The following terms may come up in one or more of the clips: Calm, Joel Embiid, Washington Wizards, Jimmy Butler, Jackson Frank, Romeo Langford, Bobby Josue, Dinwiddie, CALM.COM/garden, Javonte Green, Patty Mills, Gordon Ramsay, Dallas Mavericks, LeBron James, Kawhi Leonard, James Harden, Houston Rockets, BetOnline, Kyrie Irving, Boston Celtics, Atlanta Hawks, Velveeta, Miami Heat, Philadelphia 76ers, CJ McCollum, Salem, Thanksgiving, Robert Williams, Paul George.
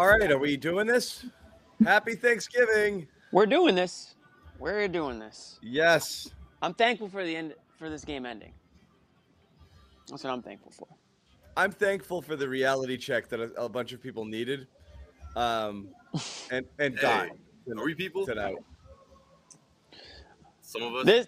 All right, are we doing this? Happy Thanksgiving. We're doing this. Yes. I'm thankful for the end, for this game ending. That's what I'm thankful for. I'm thankful for the reality check that a bunch of people needed, and died. Three people tonight. Some of us.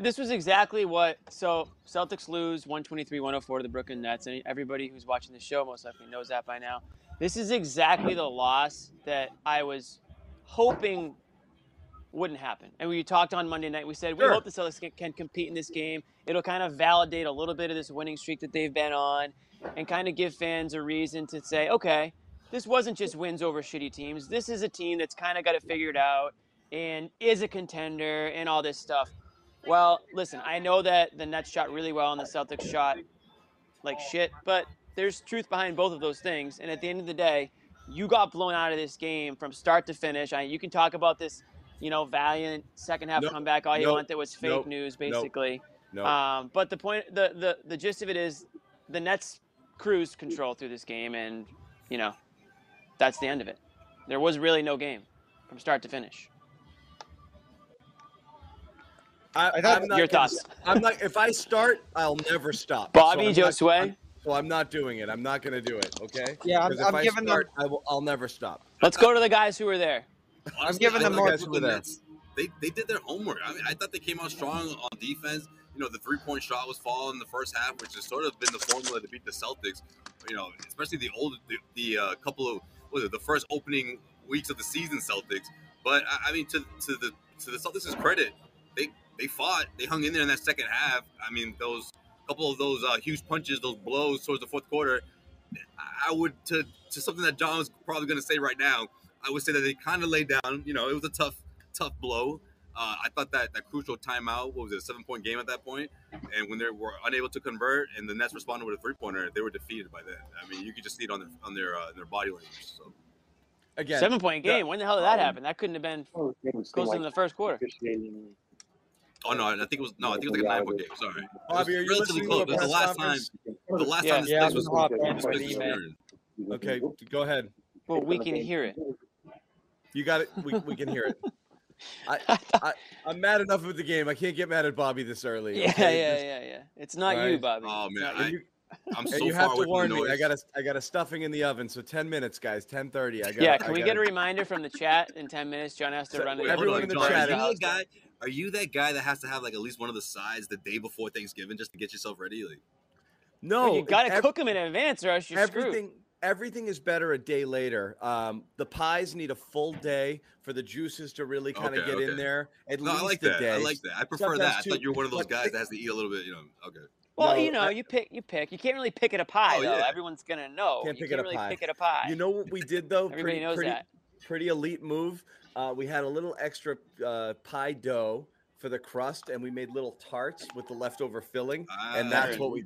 This was exactly what. So Celtics lose 123-104 to the Brooklyn Nets, and everybody who's watching the show most likely knows that by now. This is exactly the loss that I was hoping wouldn't happen. And we talked on Monday night. We said, we hope the Celtics can compete in this game. It'll kind of validate a little bit of this winning streak that they've been on and kind of give fans a reason to say, okay, this wasn't just wins over shitty teams. This is a team that's kind of got it figured out and is a contender and all this stuff. Well, listen, I know that the Nets shot really well and the Celtics shot like shit, but there's truth behind both of those things. And at the end of the day, you got blown out of this game from start to finish. You can talk about this, valiant second half comeback all you want. That was fake news, basically. But the point, the gist of it is the Nets cruised control through this game. And, that's the end of it. There was really no game from start to finish. Your thoughts. I'm like, if I start, I'll never stop. Bobby Josue. So I'm not doing it. I'm not going to do it, okay? Yeah, I'm giving start, them. I'll never stop. Let's go to the guys who were there. Honestly, I'm giving them more to the Nets. They did their homework. I mean, I thought they came out strong on defense. The three-point shot was falling in the first half, which has sort of been the formula to beat the Celtics. Especially the first opening weeks of the season Celtics. But I mean, to the Celtics' credit, they fought. They hung in there in that second half. I mean, a couple of those huge punches, those blows towards the fourth quarter, I would, to something that John's probably going to say right now, I would say that they kind of laid down. It was a tough blow. I thought that crucial timeout, a 7-point game at that point? And when they were unable to convert and the Nets responded with a three-pointer, they were defeated by that. I mean, you could just see it on their body language. So. Again, 7-point game. When the hell did that happen? That couldn't have been close in the first quarter. Oh no! I think it was like a 9-point game. Sorry, Bobby, are you listening to the last conference? Time this place was on. Okay, go ahead. Well, we can hear it. You got it. We can hear it. I'm mad enough with the game. I can't get mad at Bobby this early. Yeah, okay? Yeah. It's not right. You, Bobby. Oh man, I'm so far away from the noise. You have to warn me. I got a stuffing in the oven. So 10 minutes, guys. 10:30. Can we get a reminder from the chat in 10 minutes? John has to run. Everyone in the chat. Are you that guy that has to have at least one of the sides the day before Thanksgiving just to get yourself ready? No, you gotta cook them in advance, or else you're screwed. Everything is better a day later. The pies need a full day for the juices to really kind of get in there. At least I like that. Day. I like that. I prefer sometimes that. I thought you were one of those guys that has to eat a little bit. Okay. Well, you pick. You can't really pick at a pie though. Everyone's gonna know. You can't really pick at a pie. You know what we did though? Everybody knows that. Pretty elite move. We had a little extra pie dough for the crust, and we made little tarts with the leftover filling, and that's what we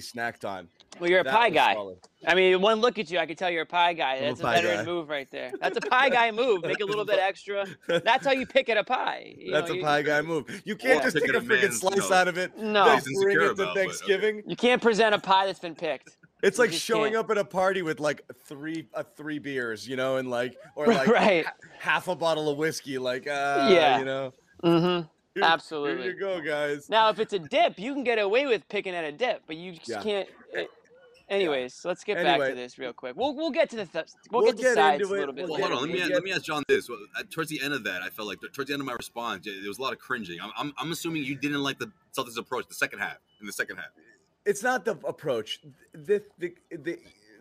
snacked on. Well, you're a pie guy. Solid. I mean, one look at you, I can tell you're a pie guy. That's a veteran move right there. That's a pie guy move. Make a little bit extra. That's how you pick at a pie. That's a pie guy move. You can't just take a freaking slice out of it. No, bring it to Thanksgiving. You can't present a pie that's been picked. It's like showing up at a party with three beers, and half a bottle of whiskey, Mm-hmm. Absolutely. Here you go, guys. Now, if it's a dip, you can get away with picking at a dip, but you just can't. Anyways, let's get back to this real quick. We'll get to the sides a little bit. Well, hold on. Let me ask John this. Towards the end of that, I felt like towards the end of my response, there was a lot of cringing. I'm assuming you didn't like the Celtics' approach the second half. It's not the approach. The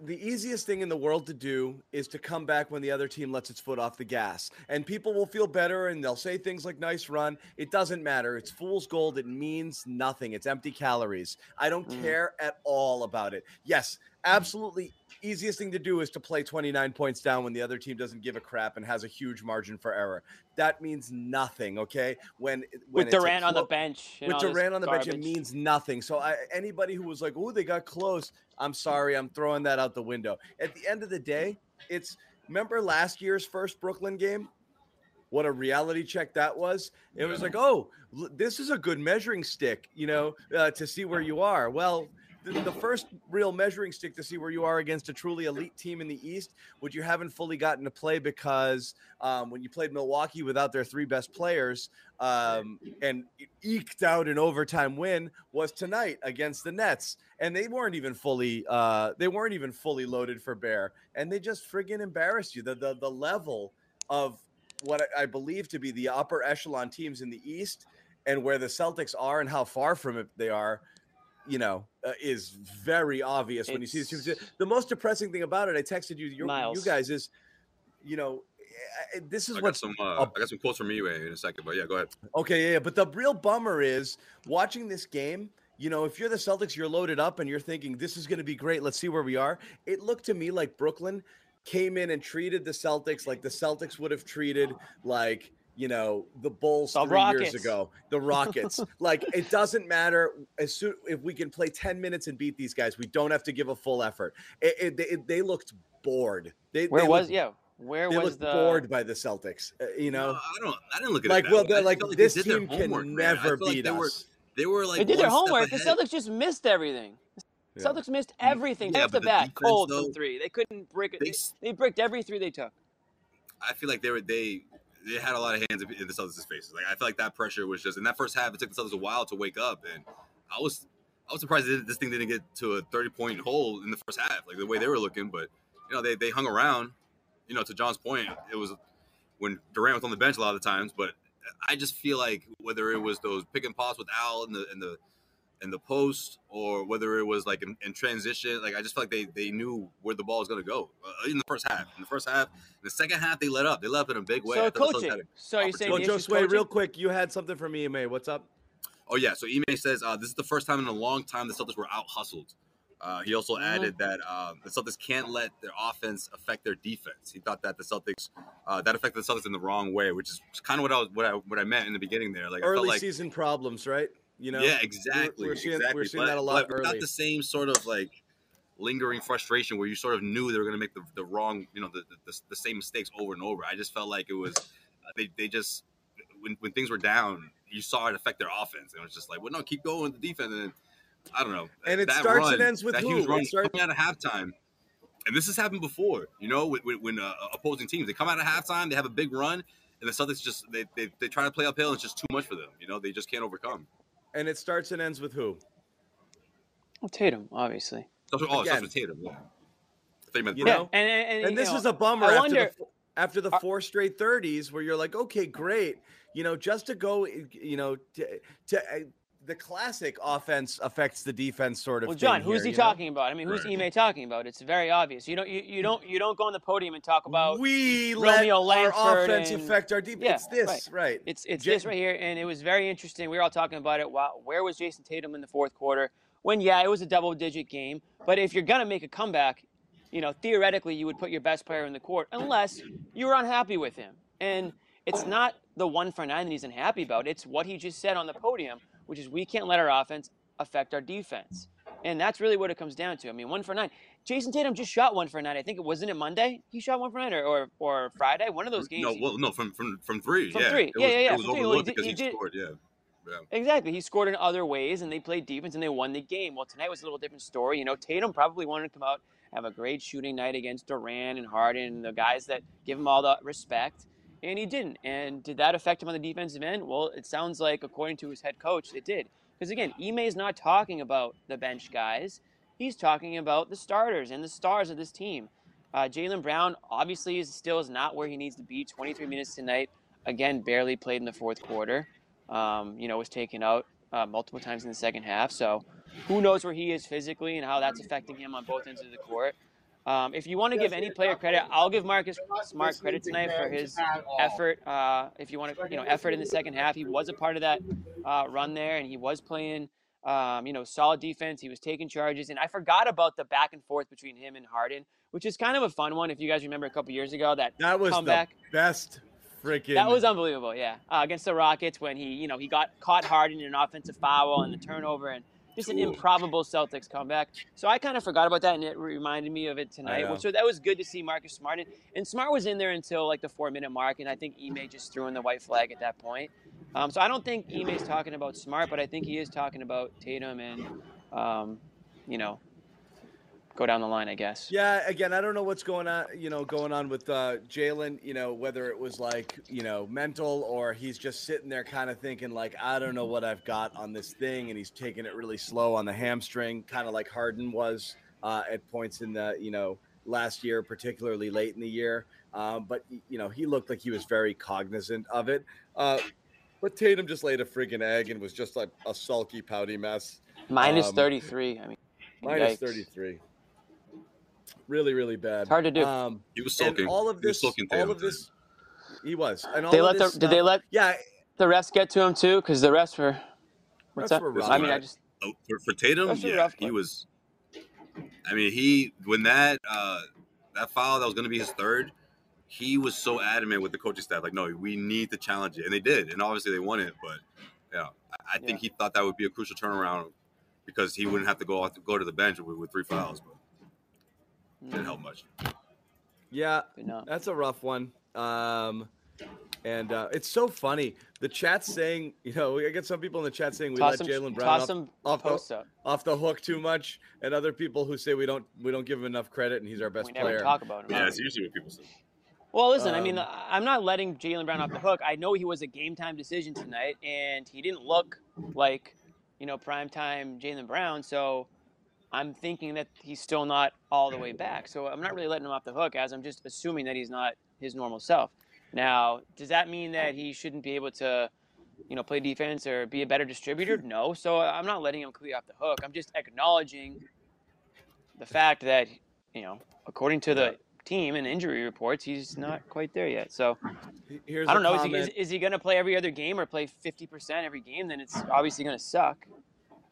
the easiest thing in the world to do is to come back when the other team lets its foot off the gas, and people will feel better and they'll say things like nice run. It doesn't matter. It's fool's gold. It means nothing. It's empty calories. I don't care at all about it. Yes, absolutely. Easiest thing to do is to play 29 points down when the other team doesn't give a crap and has a huge margin for error. That means nothing. Okay. When with Durant on the bench, with Durant on the bench, it means nothing. So anybody who was like, oh, they got close. I'm sorry. I'm throwing that out the window. At the end of the day, remember last year's first Brooklyn game? What a reality check that was. It was like, oh, this is a good measuring stick, to see where you are. Well, the first real measuring stick to see where you are against a truly elite team in the East, which you haven't fully gotten to play because when you played Milwaukee without their three best players and eked out an overtime win, was tonight against the Nets. And they weren't even fully loaded for bear. And they just friggin' embarrassed you. The level of what I believe to be the upper echelon teams in the East and where the Celtics are and how far from it they are, is very obvious when you see this. The most depressing thing about it, I texted you, you guys, is, this is what. I got some quotes from you in a second, but yeah, go ahead. Okay, yeah, but the real bummer is watching this game. If you're the Celtics, you're loaded up and you're thinking this is going to be great. Let's see where we are. It looked to me like Brooklyn came in and treated the Celtics like the Celtics would have treated like the Bulls 3 years ago, the Rockets. Like, it doesn't matter. If we can play 10 minutes and beat these guys, we don't have to give a full effort. They looked bored. They looked bored by the Celtics? No, I didn't look at it. Well, they're like, this team can never beat us. They did their homework. The Celtics just missed everything. The Celtics missed everything. Top to back, cold from three. They couldn't break it. They bricked every three they took. I feel like they had a lot of hands in the Celtics' faces. Like, I feel like that pressure was just in that first half. It took the Celtics a while to wake up, and I was surprised that this thing didn't get to a 30-point hole in the first half, like the way they were looking. But they hung around. To John's point, it was when Durant was on the bench a lot of the times. But I just feel like whether it was those pick and pops with Al in the post, or whether it was like in transition, like I just feel like they knew where the ball was going to go in the first half. In the second half, they let up. They let up in a big way. So coaching. So you're saying, Joe Sway, real quick, you had something from Ime. What's up? Oh yeah. So Ime says this is the first time in a long time the Celtics were out hustled. He also added that the Celtics can't let their offense affect their defense. He thought that the Celtics that affected the Celtics in the wrong way, which is kind of what I meant in the beginning there. Like early season problems, right? Yeah, exactly. We're seeing that a lot early. Not the same sort of like lingering frustration where you sort of knew they were going to make the wrong, the same mistakes over and over. I just felt like it was they just when things were down, you saw it affect their offense, and it was just like, well, no, keep going with the defense. And I don't know. And it starts and ends with who? Huge run coming out of halftime, and this has happened before. When opposing teams, they come out of halftime, they have a big run, and the Celtics just they try to play uphill, and it's just too much for them. They just can't overcome. And it starts and ends with who? Well, Tatum, obviously. Oh, it starts with Tatum. Yeah. And this is a bummer after the four straight 30s where you're like, okay, great. Just to go, the classic offense affects the defense sort of. Well, John, who's he talking about? I mean, who's Ime talking about? It's very obvious. You don't go on the podium and talk about Romeo Langford. Our offense affect our defense. Yeah, it's this, right? It's this right here, and it was very interesting. We were all talking about it. Wow, where was Jason Tatum in the fourth quarter? When it was a double-digit game, but if you're gonna make a comeback, theoretically you would put your best player in the court unless you were unhappy with him, and it's not the 1 for 9 that he's unhappy about. It's what he just said on the podium, which is we can't let our offense affect our defense. And that's really what it comes down to. I mean, 1 for 9. Jason Tatum just shot 1 for 9. I think it wasn't it Monday. He shot 1 for 9 or Friday. One of those games. From three. From three. Yeah. It was overlooked because he scored, yeah. Exactly. He scored in other ways, and they played defense, and they won the game. Well, tonight was a little different story. Tatum probably wanted to come out, have a great shooting night against Durant and Harden and the guys that give him all the respect. And he didn't. And did that affect him on the defensive end? Well, it sounds like, according to his head coach, it did. Because, again, Ime is not talking about the bench guys. He's talking about the starters and the stars of this team. Jaylen Brown, obviously, is not where he needs to be. 23 minutes tonight. Again, barely played in the fourth quarter. Was taken out multiple times in the second half. So who knows where he is physically and how that's affecting him on both ends of the court. If you want to give any player credit, I'll give Marcus Smart credit tonight for his effort. If you want to, effort in the second half, he was a part of that run there, and he was playing, solid defense. He was taking charges, and I forgot about the back and forth between him and Harden, which is kind of a fun one. If you guys remember a couple years ago, that was comeback. The best freaking. That was unbelievable. Yeah, against the Rockets when he, he got caught Harden in an offensive foul and the turnover and. Just an improbable Celtics comeback. So I kind of forgot about that, and it reminded me of it tonight. So that was good to see Marcus Smart. And Smart was in there until, the 4-minute mark, and I think Ime just threw in the white flag at that point. So I don't think Ime's talking about Smart, but I think he is talking about Tatum and, go down the line, I guess. Yeah, again, I don't know what's going on with Jaylen, whether it was mental or he's just sitting there kind of thinking I don't know what I've got on this thing, and he's taking it really slow on the hamstring, kind of like Harden was at points in the, last year, particularly late in the year. But, he looked like he was very cognizant of it. But Tatum just laid a friggin' egg and was just like a sulky, pouty mess. Minus 33. Minus 33. Really, really bad. It's hard to do. He was sulking. And all of this, he was. And all the refs get to him too? Because the refs were. What's up? For Tatum, he was. When that foul that was going to be his third, he was so adamant with the coaching staff, no, we need to challenge it, and they did, and obviously they won it, but I think he thought that would be a crucial turnaround because he wouldn't have to go to the bench with three fouls, but. Didn't help much. Yeah, that's a rough one. And it's so funny. The chat's saying, I get some people in the chat saying we let Jaylen Brown off the hook too much, and other people who say we don't give him enough credit and he's our best player. We never talk about him. Yeah, it's usually what people say. Well, listen, I'm not letting Jaylen Brown off the hook. I know he was a game time decision tonight, and he didn't look like prime time Jaylen Brown. So. I'm thinking that he's still not all the way back. So I'm not really letting him off the hook, as I'm just assuming that he's not his normal self. Now, does that mean that he shouldn't be able to, play defense or be a better distributor? No. So I'm not letting him completely off the hook. I'm just acknowledging the fact that, according to the team and injury reports, he's not quite there yet. So I don't know. Is he going to play every other game or play 50% every game? Then it's obviously going to suck.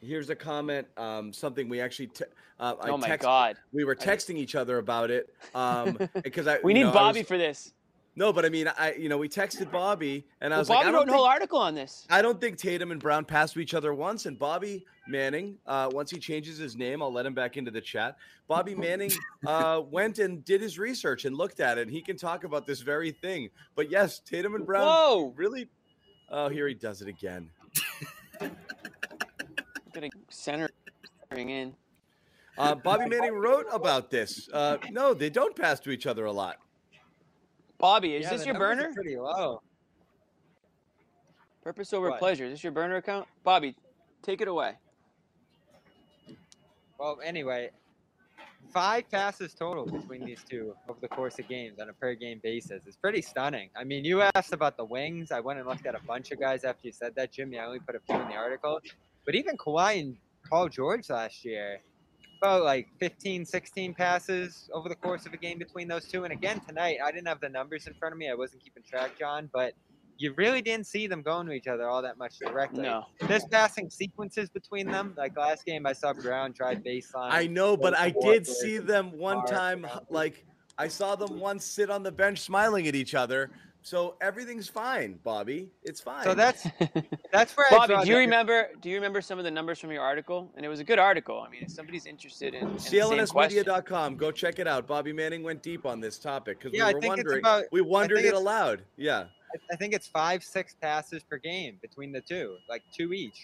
Here's a comment, something we actually God. We were texting each other about it because I need Bobby for this. No, but we texted Bobby, and I was Bobby wrote a whole article on this. I don't think Tatum and Brown passed each other once, and Bobby Manning, once he changes his name, I'll let him back into the chat. Bobby Manning went and did his research and looked at it, and he can talk about this very thing. But yes, Tatum and Brown really – oh, here he does it again. Centering in. Bobby Manning wrote about this. No, they don't pass to each other a lot. Bobby, is this your burner? Pretty low. Purpose over pleasure. Is this your burner account? Bobby, take it away. Well, anyway, 5 passes total between these two over the course of games on a per-game basis. It's pretty stunning. You asked about the wings. I went and looked at a bunch of guys after you said that, Jimmy. I only put a few in the article. But even Kawhi and Paul George last year, about 15, 16 passes over the course of a game between those two. And again, tonight, I didn't have the numbers in front of me. I wasn't keeping track, John. But you really didn't see them going to each other all that much directly. No. There's passing sequences between them. Last game, I saw Brown try baseline. I know, but I did see them one time. I saw them once sit on the bench smiling at each other. So everything's fine, Bobby. It's fine. So that's where Bobby, do you remember some of the numbers from your article? And it was a good article. If somebody's interested in CLNSmedia.com, go check it out. Bobby Manning went deep on this topic because we wondered it aloud. Yeah. I think it's 5-6 passes per game between the two, 2 each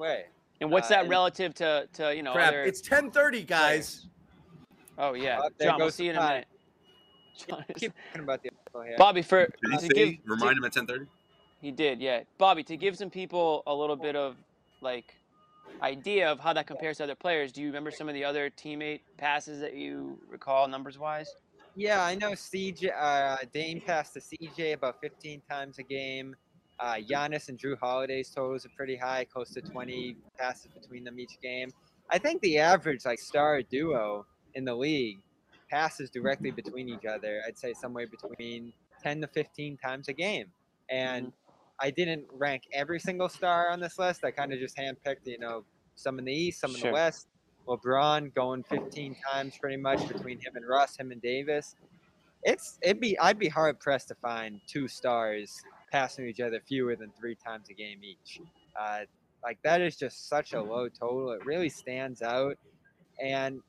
way. And what's that relative to crap. It's 10:30, guys. Oh yeah. John, we'll see you in a minute. Keep talking about the article here. Bobby, remind him at 10:30? He did, yeah. Bobby, to give some people a little bit of idea of how that compares to other players, do you remember some of the other teammate passes that you recall numbers-wise? Yeah, I know CJ, Dame passed to CJ about 15 times a game. Giannis and Drew Holiday's totals are pretty high, close to 20 passes between them each game. I think the average star duo in the league passes directly between each other, I'd say somewhere between 10 to 15 times a game. And I didn't rank every single star on this list. I kind of just handpicked, you know, some in the East, some in the West. LeBron going 15 times pretty much between him and Russ, him and Davis. I'd be hard pressed to find two stars passing each other fewer than three times a game each. Like that is just such a low total. It really stands out. And,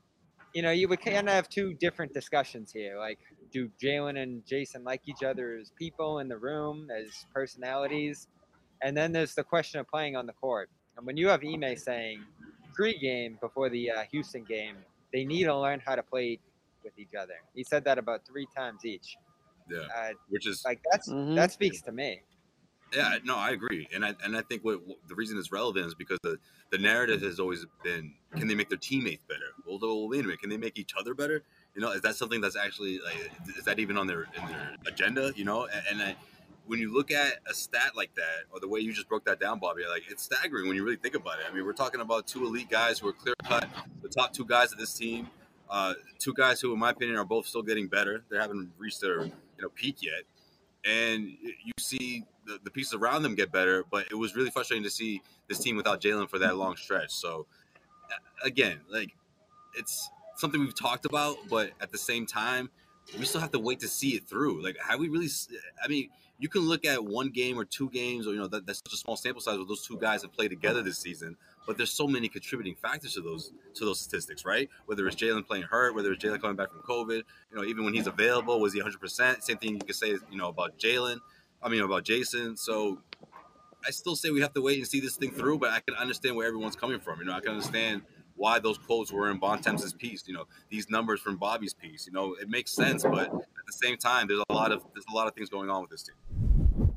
you know, you would kind of have two different discussions here. Like, do Jaylen and Jason like each other as people in the room, as personalities? And then there's the question of playing on the court. And when you have Ime saying pre-game before the Houston game, they need to learn how to play with each other. He said that about three times each. Yeah, which is like that speaks to me. Yeah, no, I agree, and I think what the reason it's relevant is because the narrative has always been, can they make their teammates better? Well, wait a minute, can they make each other better? You know, is that something that's actually like, is that even on their agenda? You know, and when you look at a stat like that, or the way you just broke that down, Bobby, like it's staggering when you really think about it. I mean, we're talking about two elite guys who are clear cut the top two guys of this team, two guys who, in my opinion, are both still getting better. They haven't reached their peak yet, and you see the pieces around them get better, but it was really frustrating to see this team without Jaylen for that long stretch. So again, like it's something we've talked about, but at the same time, we still have to wait to see it through. Like, have we really, I mean, you can look at one game or two games, or, that's such a small sample size where those two guys have played together this season, but there's so many contributing factors to those statistics, right? Whether it's Jaylen playing hurt, whether it's Jaylen coming back from COVID, even when he's available, was he 100%? Same thing you could say, about Jaylen. I mean, about Jason. So I still say we have to wait and see this thing through, but I can understand where everyone's coming from. I can understand why those quotes were in Bontemps' piece, these numbers from Bobby's piece, it makes sense. But at the same time, there's a lot of things going on with this team.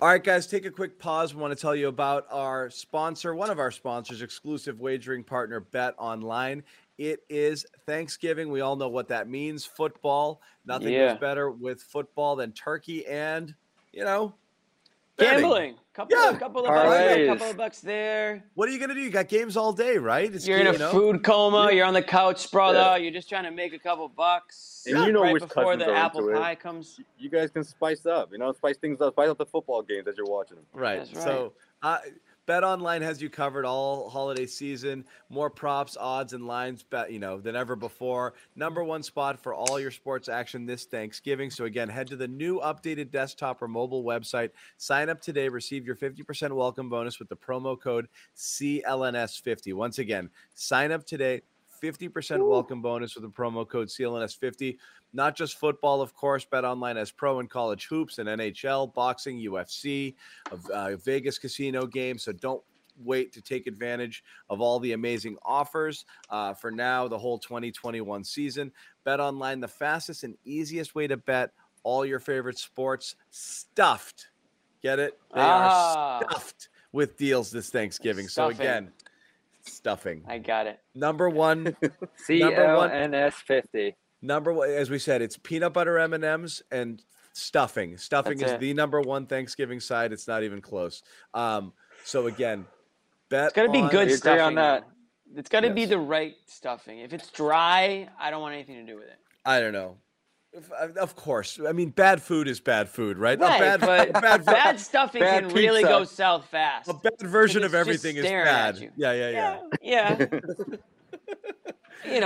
All right, guys, take a quick pause. We want to tell you about our sponsor, one of our sponsors, exclusive wagering partner, Bet Online. It is Thanksgiving. We all know what that means. Football. Nothing is better with football than turkey and, betting. Gambling. A couple of bucks there. What are you going to do? You got games all day, right? You're in a food coma. You're on the couch, brother. Yeah. You're just trying to make a couple bucks. And right before the apple pie comes. You guys can spice up, spice things up. Spice up the football games as you're watching them. Right. That's right. So, Bet Online has you covered all holiday season. More props, odds, and lines than ever before. Number one spot for all your sports action this Thanksgiving. So again, head to the new updated desktop or mobile website. Sign up today. Receive your 50% welcome bonus with the promo code CLNS50. Once again, sign up today. 50% welcome bonus with the promo code CLNS50. Not just football, of course. Bet Online has pro and college hoops and NHL, boxing, UFC, a Vegas casino game. So don't wait to take advantage of all the amazing offers for now, the whole 2021 season. Bet Online, the fastest and easiest way to bet all your favorite sports stuffed. Get it? They are stuffed with deals this Thanksgiving. So again, stuffing. I got it. Number 1. CLNS50. Number 1, as we said, it's peanut butter M&Ms and stuffing. Stuffing is the number one Thanksgiving side. It's not even close. So again, it's got to be good stuffing. On that. It's got to be the right stuffing. If it's dry, I don't want anything to do with it. I don't know. Of course. I mean, bad food is bad food, right? Bad stuffing can really go south fast. A bad version of everything is bad. Yeah.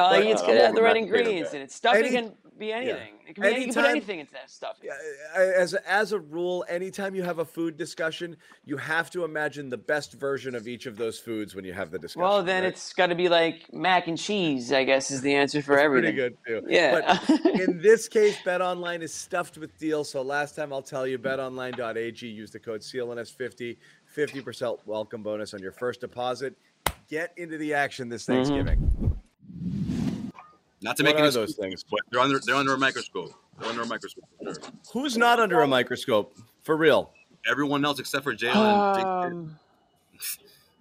Like it's gonna have the right ingredients in it. Stuffing can be anything. It can be anything. You can put anything into that stuffing. As a rule, anytime you have a food discussion, you have to imagine the best version of each of those foods when you have the discussion. Well, then it's got to be like mac and cheese, I guess, is the answer for everything. Pretty good too. Yeah. But in this case, BetOnline is stuffed with deals. So last time, I'll tell you, BetOnline.ag. Use the code CLNS50, 50% welcome bonus on your first deposit. Get into the action this Thanksgiving. Not to make any of those things, but they're under a microscope. They're under a microscope. Sure. Who's not under a microscope? For real. Everyone else except for Jaylen.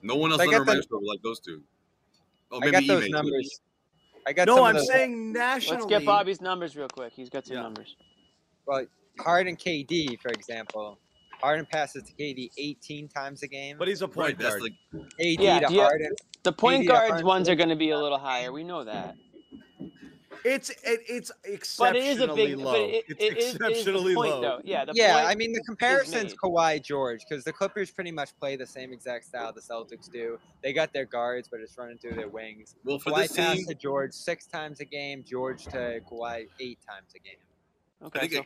No one else under a microscope like those two. Oh, maybe those numbers. I'm saying nationally. Let's get Bobby's numbers real quick. He's got some numbers. Well, Harden KD, for example. Harden passes to KD 18 times a game. But he's a point guard. AD to Harden. The point guard ones are going to be a little higher. We know that. It's exceptionally low. It's exceptionally low. Yeah, I mean, the comparison's Kawhi George, because the Clippers pretty much play the same exact style the Celtics do. They got their guards, but it's running through their wings. Well, for Kawhi passed to George 6 times a game, George to Kawhi 8 times a game. Okay, I think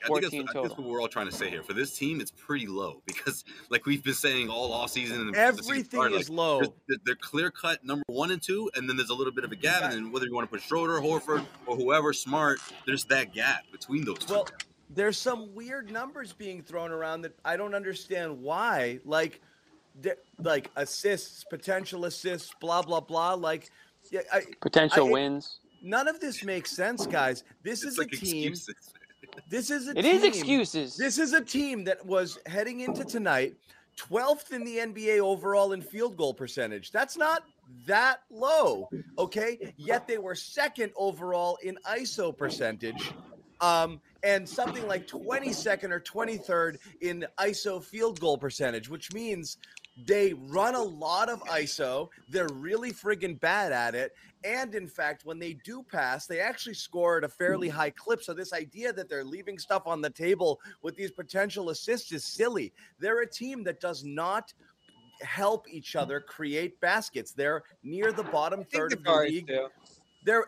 that's what we're all trying to say here. For this team, it's pretty low because, like we've been saying all offseason, everything is low. They're clear-cut number 1 and 2, and then there's a little bit of a gap. And then whether you want to put Schroeder, Horford, or whoever, Smart, there's that gap between those two. Well, there's some weird numbers being thrown around that I don't understand why. Like assists, potential assists, blah, blah, blah. Potential wins. None of this makes sense, guys. This is a team that was heading into tonight 12th in the NBA overall in field goal percentage. That's not that low, okay? Yet they were second overall in ISO percentage, and something like 22nd or 23rd in ISO field goal percentage, which means they run a lot of ISO. They're really friggin' bad at it. And, in fact, when they do pass, they actually score at a fairly high clip. So this idea that they're leaving stuff on the table with these potential assists is silly. They're a team that does not help each other create baskets. They're near the bottom third of the league. They're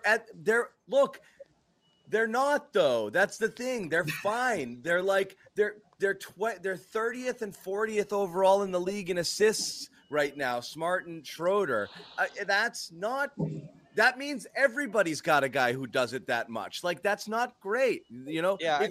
not, though. That's the thing. They're fine. They're 30th and 40th overall in the league in assists right now, Smart and Schroeder. That means everybody's got a guy who does it that much. Like, that's not great, you know? Yeah,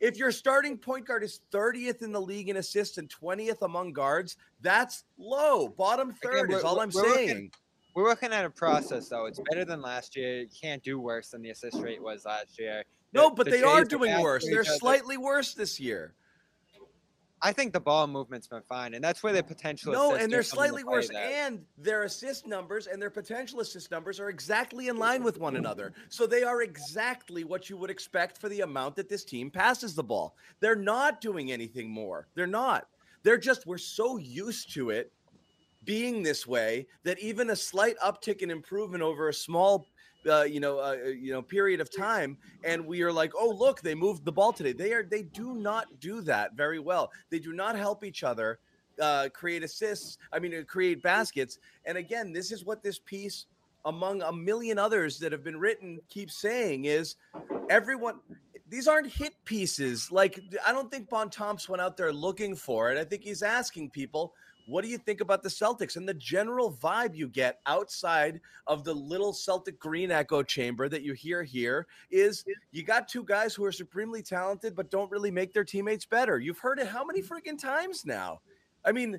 if your starting point guard is 30th in the league in assists and 20th among guards, that's low. Bottom third is all I'm saying. We're looking at a process, though. It's better than last year. You can't do worse than the assist rate was last year. No, but they are doing worse. They're slightly worse this year. I think the ball movement's been fine, and that's where their potential assists. No, and they're slightly worse, and their assist numbers and their potential assist numbers are exactly in line with one another. So they are exactly what you would expect for the amount that this team passes the ball. They're not doing anything more. They're not. We're so used to it being this way that even a slight uptick in improvement over a small period of time, and we are like, oh, look, they moved the ball today. They do not do that very well. They do not help each other create assists. I mean, create baskets. And again, this is what this piece, among a million others that have been written, keeps saying is everyone. These aren't hit pieces. Like, I don't think Bontemps went out there looking for it. I think he's asking people, what do you think about the Celtics? And the general vibe you get outside of the little Celtic green echo chamber that you hear here is you got two guys who are supremely talented but don't really make their teammates better. You've heard it how many freaking times now? I mean,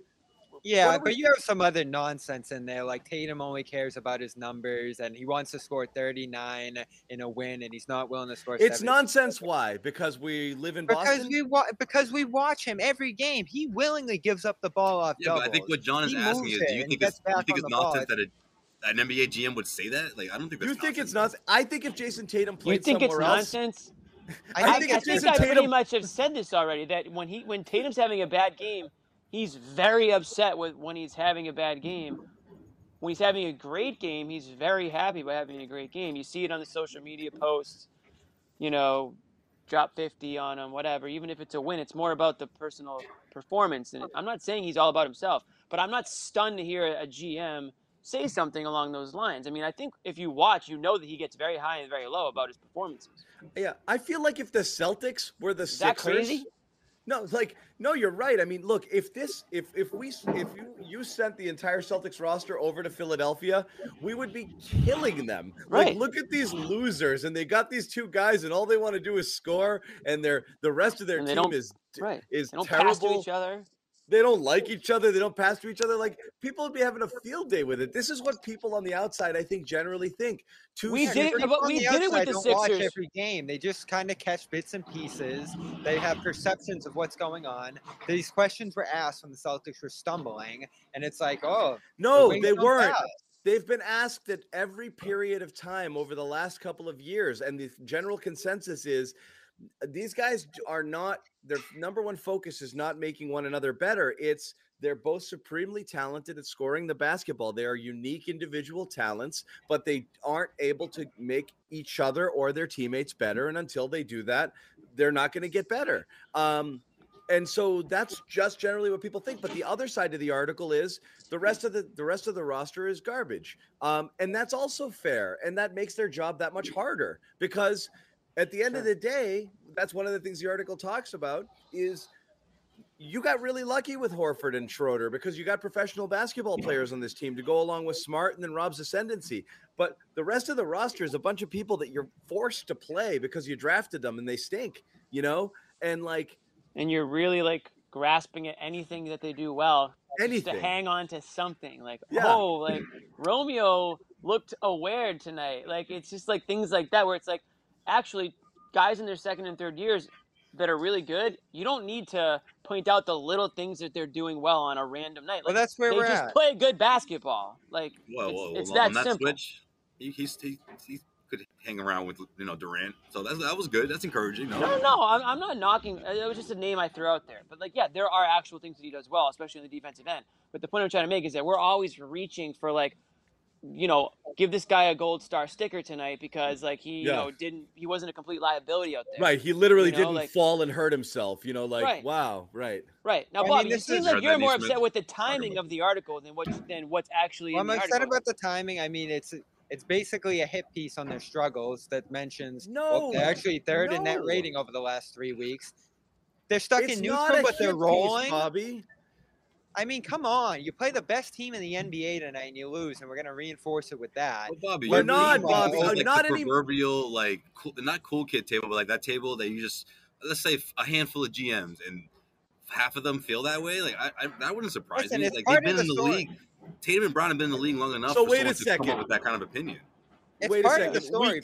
yeah, but you have some other nonsense in there. Like, Tatum only cares about his numbers and he wants to score 39 in a win and he's not willing to score 70. It's nonsense. Why? Because we live in Boston? Because we watch him every game. He willingly gives up the ball off doubles. But I think what John is asking is, do you think it's nonsense that an NBA GM would say that? Like, I don't think that's nonsense. You think it's nonsense? I think if Jason Tatum played somewhere else. You think it's nonsense? I think I pretty much have said this already, that when Tatum's having a bad game, he's very upset when he's having a bad game. When he's having a great game, he's very happy by having a great game. You see it on the social media posts, drop 50 on him, whatever. Even if it's a win, it's more about the personal performance. And I'm not saying he's all about himself, but I'm not stunned to hear a GM say something along those lines. I mean, I think if you watch, you know that he gets very high and very low about his performances. Yeah, I feel like if the Celtics were the Sixers... Is that crazy? No, you're right. I mean, look, if you sent the entire Celtics roster over to Philadelphia, we would be killing them. Right. Like, look at these losers, and they got these two guys, and all they want to do is score, and the rest of their team is terrible. They don't pass to each other. They don't like each other. They don't pass to each other. Like, people would be having a field day with it. This is what people on the outside, I think, generally think. We did it with the Sixers. Watch every game. They just kind of catch bits and pieces. They have perceptions of what's going on. These questions were asked when the Celtics were stumbling, and it's like, oh, no, they weren't. They've been asked at every period of time over the last couple of years, and the general consensus is these guys are not. Their number one focus is not making one another better. It's They're both supremely talented at scoring the basketball. They are unique individual talents, but they aren't able to make each other or their teammates better. And until they do that, they're not going to get better. And so that's just generally what people think. But the other side of the article is the rest of the roster is garbage. And that's also fair. And that makes their job that much harder, because at the end of the day, that's one of the things the article talks about is you got really lucky with Horford and Schroeder because you got professional basketball players on this team to go along with Smart and then Rob's ascendancy. But the rest of the roster is a bunch of people that you're forced to play because you drafted them and they stink, you know? And like, and you're really like grasping at anything that they do well, anything to hang on to something like, oh, like Romeo looked aware tonight. Like, it's just like things like that, where it's like, actually guys in their second and third years that are really good, you don't need to point out the little things that they're doing well on a random night. Like, well, that's where we're at. They just play good basketball. Like, it's that simple. Switch, he could hang around with, you know, Durant. So that was good. That's encouraging. No, I'm not knocking. It was just a name I threw out there. But, like, yeah, there are actual things that he does well, especially on the defensive end. But the point I'm trying to make is that we're always reaching for, like, you know, give this guy a gold star sticker tonight because, like, he wasn't a complete liability out there. Right. He literally didn't fall and hurt himself, you know, like, wow. Right. Now, Bob, it seems like you're more upset with the timing of the article than what's actually in the article. I'm upset about the timing. I mean, it's basically a hit piece on their struggles that mentions third in net rating over the last 3 weeks. They're stuck in neutral, but they're rolling. Bobby, I mean, come on. You play the best team in the NBA tonight and you lose, and we're going to reinforce it with that. Well, Bobby, we're not, Bobby. Like, I'm not any proverbial, like, cool, not cool kid table, but like that table that you just, let's say a handful of GMs and half of them feel that way. Like, I that wouldn't surprise me. Like, they've been in the league. Tatum and Brown have been in the league long enough. So wait a second. To come up with that kind of opinion. Wait a second. The story,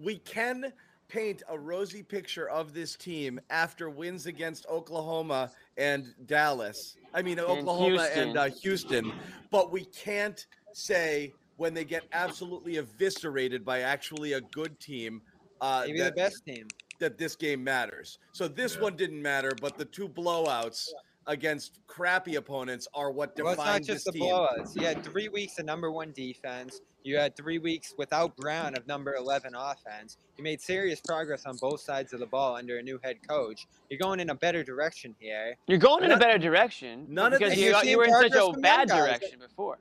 we can paint a rosy picture of this team after wins against Oklahoma and Dallas. I mean, Oklahoma and Houston. But we can't say when they get absolutely eviscerated by actually a good team, maybe the best team, that this game matters. So this one didn't matter, but the two blowouts against crappy opponents are what defines this team. Well, it's not just the blowouts. You had 3 weeks of number one defense. You had 3 weeks without Brown of number 11 offense. You made serious progress on both sides of the ball under a new head coach. You're going in a better direction here. You're going in a better direction because you were in such a bad direction before.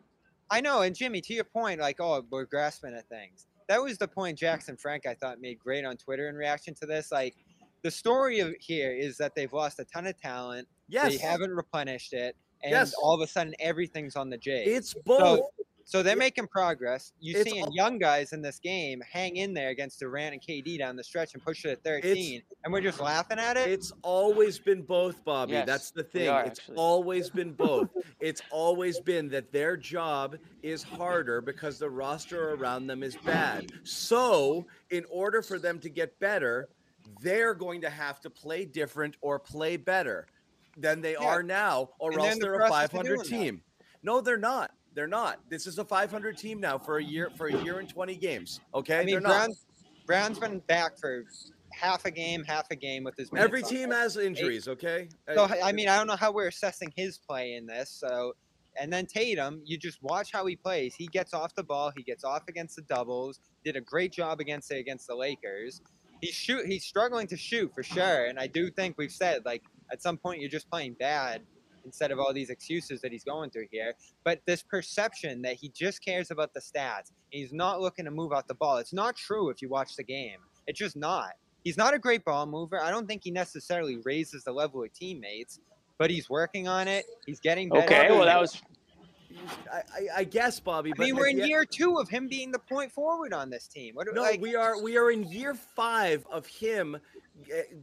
I know, and Jimmy, to your point, like, we're grasping at things. That was the point Jackson Frank, I thought, made great on Twitter in reaction to this. Like, the story here is that they've lost a ton of talent. Yes. They haven't replenished it. And all of a sudden, everything's on the Jays. It's both. So they're making progress. You're seeing young guys in this game hang in there against Durant and KD down the stretch and push it at 13. And we're just laughing at it. It's always been both, Bobby. Yes, that's the thing. Always been both. It's always been that their job is harder because the roster around them is bad. So in order for them to get better, they're going to have to play different or play better than they are now, or else they're a 500 team. No, they're not. They're not. This is a 500 team now for a year and 20 games. Okay, I mean, they're not. Brown's been back for half a game with his. Every team has injuries. Okay. So I mean, I don't know how we're assessing his play in this. So, and then Tatum, you just watch how he plays. He gets off the ball. He gets off against the doubles. Did a great job against the Lakers. He's struggling to shoot for sure. And I do think we've said, like, at some point you're just playing bad, instead of all these excuses that he's going through here. But this perception that he just cares about the stats, and he's not looking to move out the ball. It's not true if you watch the game. It's just not. He's not a great ball mover. I don't think he necessarily raises the level of teammates, but he's working on it. He's getting better. Okay, well, that was... I guess, Bobby. I mean, we're in year 2 of him being the point forward on this team. We are in year 5 of him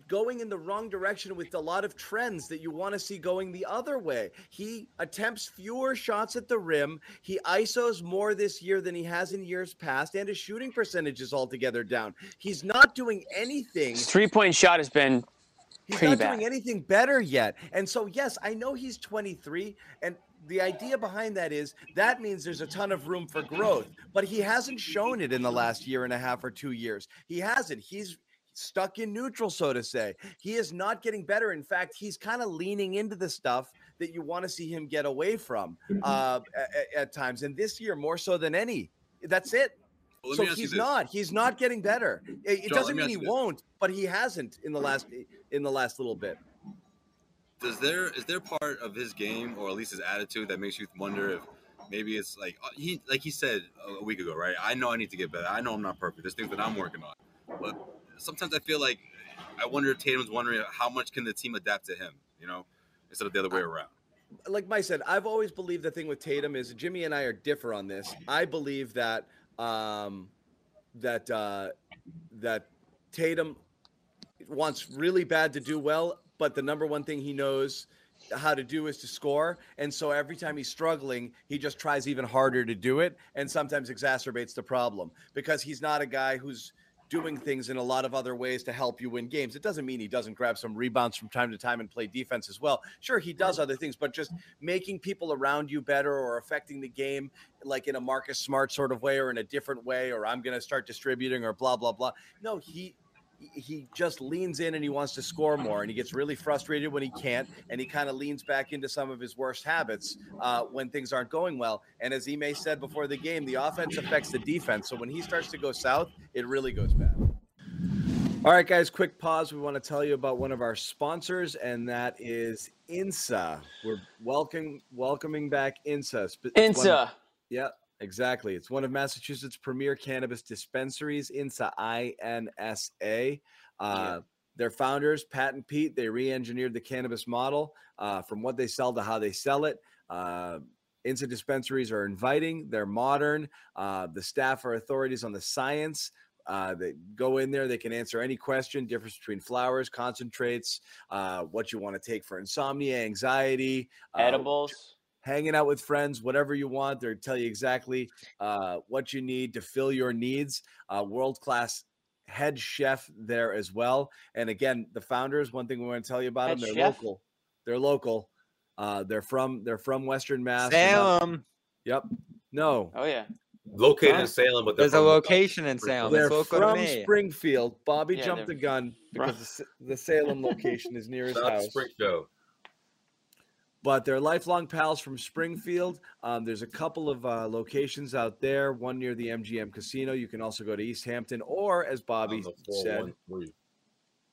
going in the wrong direction with a lot of trends that you want to see going the other way. He attempts fewer shots at the rim. He ISOs more this year than he has in years past, and his shooting percentage is altogether down. He's not doing anything. His three-point shot has been... He's not doing anything better yet. And so, yes, I know he's 23, and the idea behind that is that means there's a ton of room for growth, but he hasn't shown it in the last year and a half or 2 years. He hasn't. He's stuck in neutral, so to say. He is not getting better. In fact, he's kind of leaning into the stuff that you want to see him get away from at times. And this year, more so than any, that's it. Well, so he's not getting better. It John, doesn't mean he won't, but he hasn't in the last little bit. Is there part of his game, or at least his attitude, that makes you wonder if maybe it's like he said a week ago, right? I know I need to get better. I know I'm not perfect. There's things that I'm working on. But sometimes I feel like I wonder if Tatum's wondering how much can the team adapt to him, you know, instead of the other way around. Like Mike said, I've always believed the thing with Tatum is Jimmy and I are different on this. I believe that that Tatum wants really bad to do well, but the number one thing he knows how to do is to score. And so every time he's struggling, he just tries even harder to do it and sometimes exacerbates the problem because he's not a guy who's doing things in a lot of other ways to help you win games. It doesn't mean he doesn't grab some rebounds from time to time and play defense as well. Sure, he does other things, but just making people around you better or affecting the game like in a Marcus Smart sort of way or in a different way, or I'm going to start distributing or blah, blah, blah. No, he just leans in and he wants to score more, and he gets really frustrated when he can't, and he kind of leans back into some of his worst habits when things aren't going well. And as Ime said before the game, the offense affects the defense. So when he starts to go south, it really goes bad. All right, guys, quick pause. We want to tell you about one of our sponsors, and that is INSA. We're welcoming back INSA. INSA. Yeah. Exactly. It's one of Massachusetts' premier cannabis dispensaries, INSA, INSA. Their founders, Pat and Pete, they re-engineered the cannabis model from what they sell to how they sell it. INSA dispensaries are inviting. They're modern. The staff are authorities on the science. They go in there. They can answer any question, difference between flowers, concentrates, what you want to take for insomnia, anxiety. Edibles. Hanging out with friends, whatever you want. They'll tell you exactly what you need to fill your needs. World-class head chef there as well. And again, the founders, one thing we want to tell you about them, they're local. They're local. They're from Western Mass. Salem. Yep. No. Oh, yeah. Located in Salem. But there's a location in Salem. They're from Springfield. Bobby jumped the gun because the Salem location is near his house. Springfield. But they're lifelong pals from Springfield. There's a couple of locations out there, one near the MGM Casino. You can also go to East Hampton or, as Bobby said,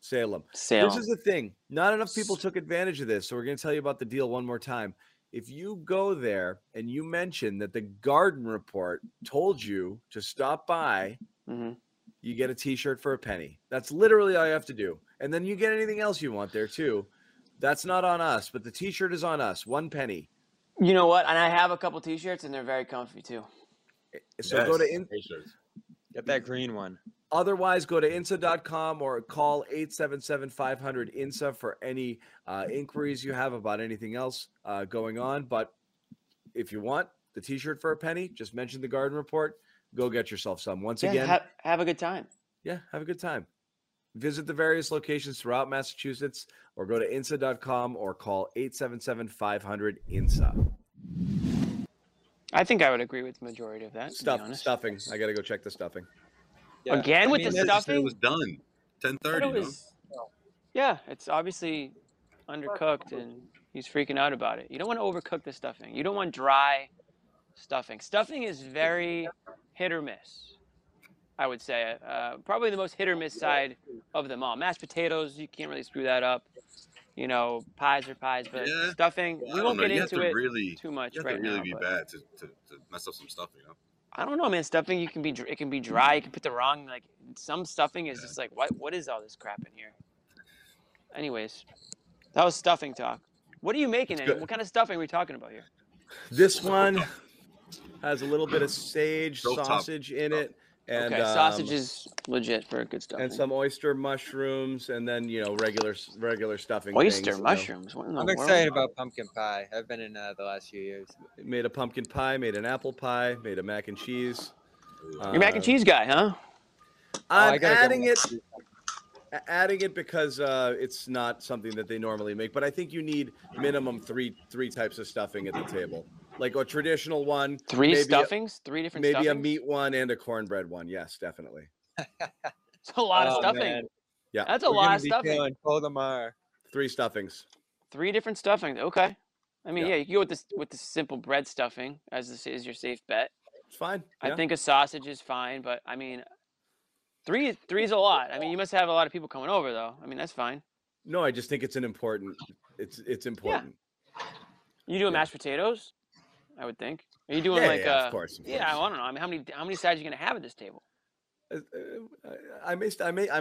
Salem. This is the thing. Not enough people took advantage of this, so we're going to tell you about the deal one more time. If you go there and you mention that the Garden Report told you to stop by, you get a T-shirt for a penny. That's literally all you have to do. And then you get anything else you want there, too. That's not on us, but the T-shirt is on us. $1. You know what? And I have a couple T-shirts, and they're very comfy, too. So go to T-shirts. Get that green one. Otherwise, go to INSA.com or call 877-500-INSA for any inquiries you have about anything else going on. But if you want the T-shirt for a penny, just mention the Garden Report. Go get yourself some. Once again. Have a good time. Yeah, have a good time. Visit the various locations throughout Massachusetts or go to INSA.com or call 877-500-INSA. I think I would agree with the majority of that. Stuffing. I got to go check the stuffing. Yeah. Again with the stuffing? It was done. 10:30. Yeah, it's obviously undercooked, and he's freaking out about it. You don't want to overcook the stuffing. You don't want dry stuffing. Stuffing is very hit or miss. I would say probably the most hit or miss side of them all. Mashed potatoes, you can't really screw that up. You know, pies are pies, but stuffing, we won't get into it too much right now. It really be bad to mess up some stuffing. You know? I don't know, man. Stuffing, it can be dry. You can put the wrong, like some stuffing is just like, what is all this crap in here? Anyways, that was stuffing talk. What are you making? What kind of stuffing are we talking about here? This one has a little bit of sage sausage in it. And, sausage is legit for good stuffing. And some oyster mushrooms, and then regular stuffing. Oyster mushrooms. I'm excited about pumpkin pie. I've been in the last few years. Made a pumpkin pie, made an apple pie, made a mac and cheese. You're a mac and cheese guy, huh? I'm adding it because it's not something that they normally make. But I think you need minimum three types of stuffing at the table. Like a traditional one. Three different stuffings? Maybe a meat one and a cornbread one. Yes, definitely. It's a lot of stuffing. Man. Yeah. That's a lot of stuffing. Three stuffings. Three different stuffings. Okay. I mean, yeah, you can go with the simple bread stuffing as this is your safe bet. It's fine. Yeah. I think a sausage is fine, but I mean, three is a lot. I mean, you must have a lot of people coming over, though. I mean, that's fine. No, I just think it's an important. It's important. Yeah. You doing mashed potatoes? I would think. Are you doing of course. Yeah, I don't know. I mean, how many sides are you gonna have at this table? I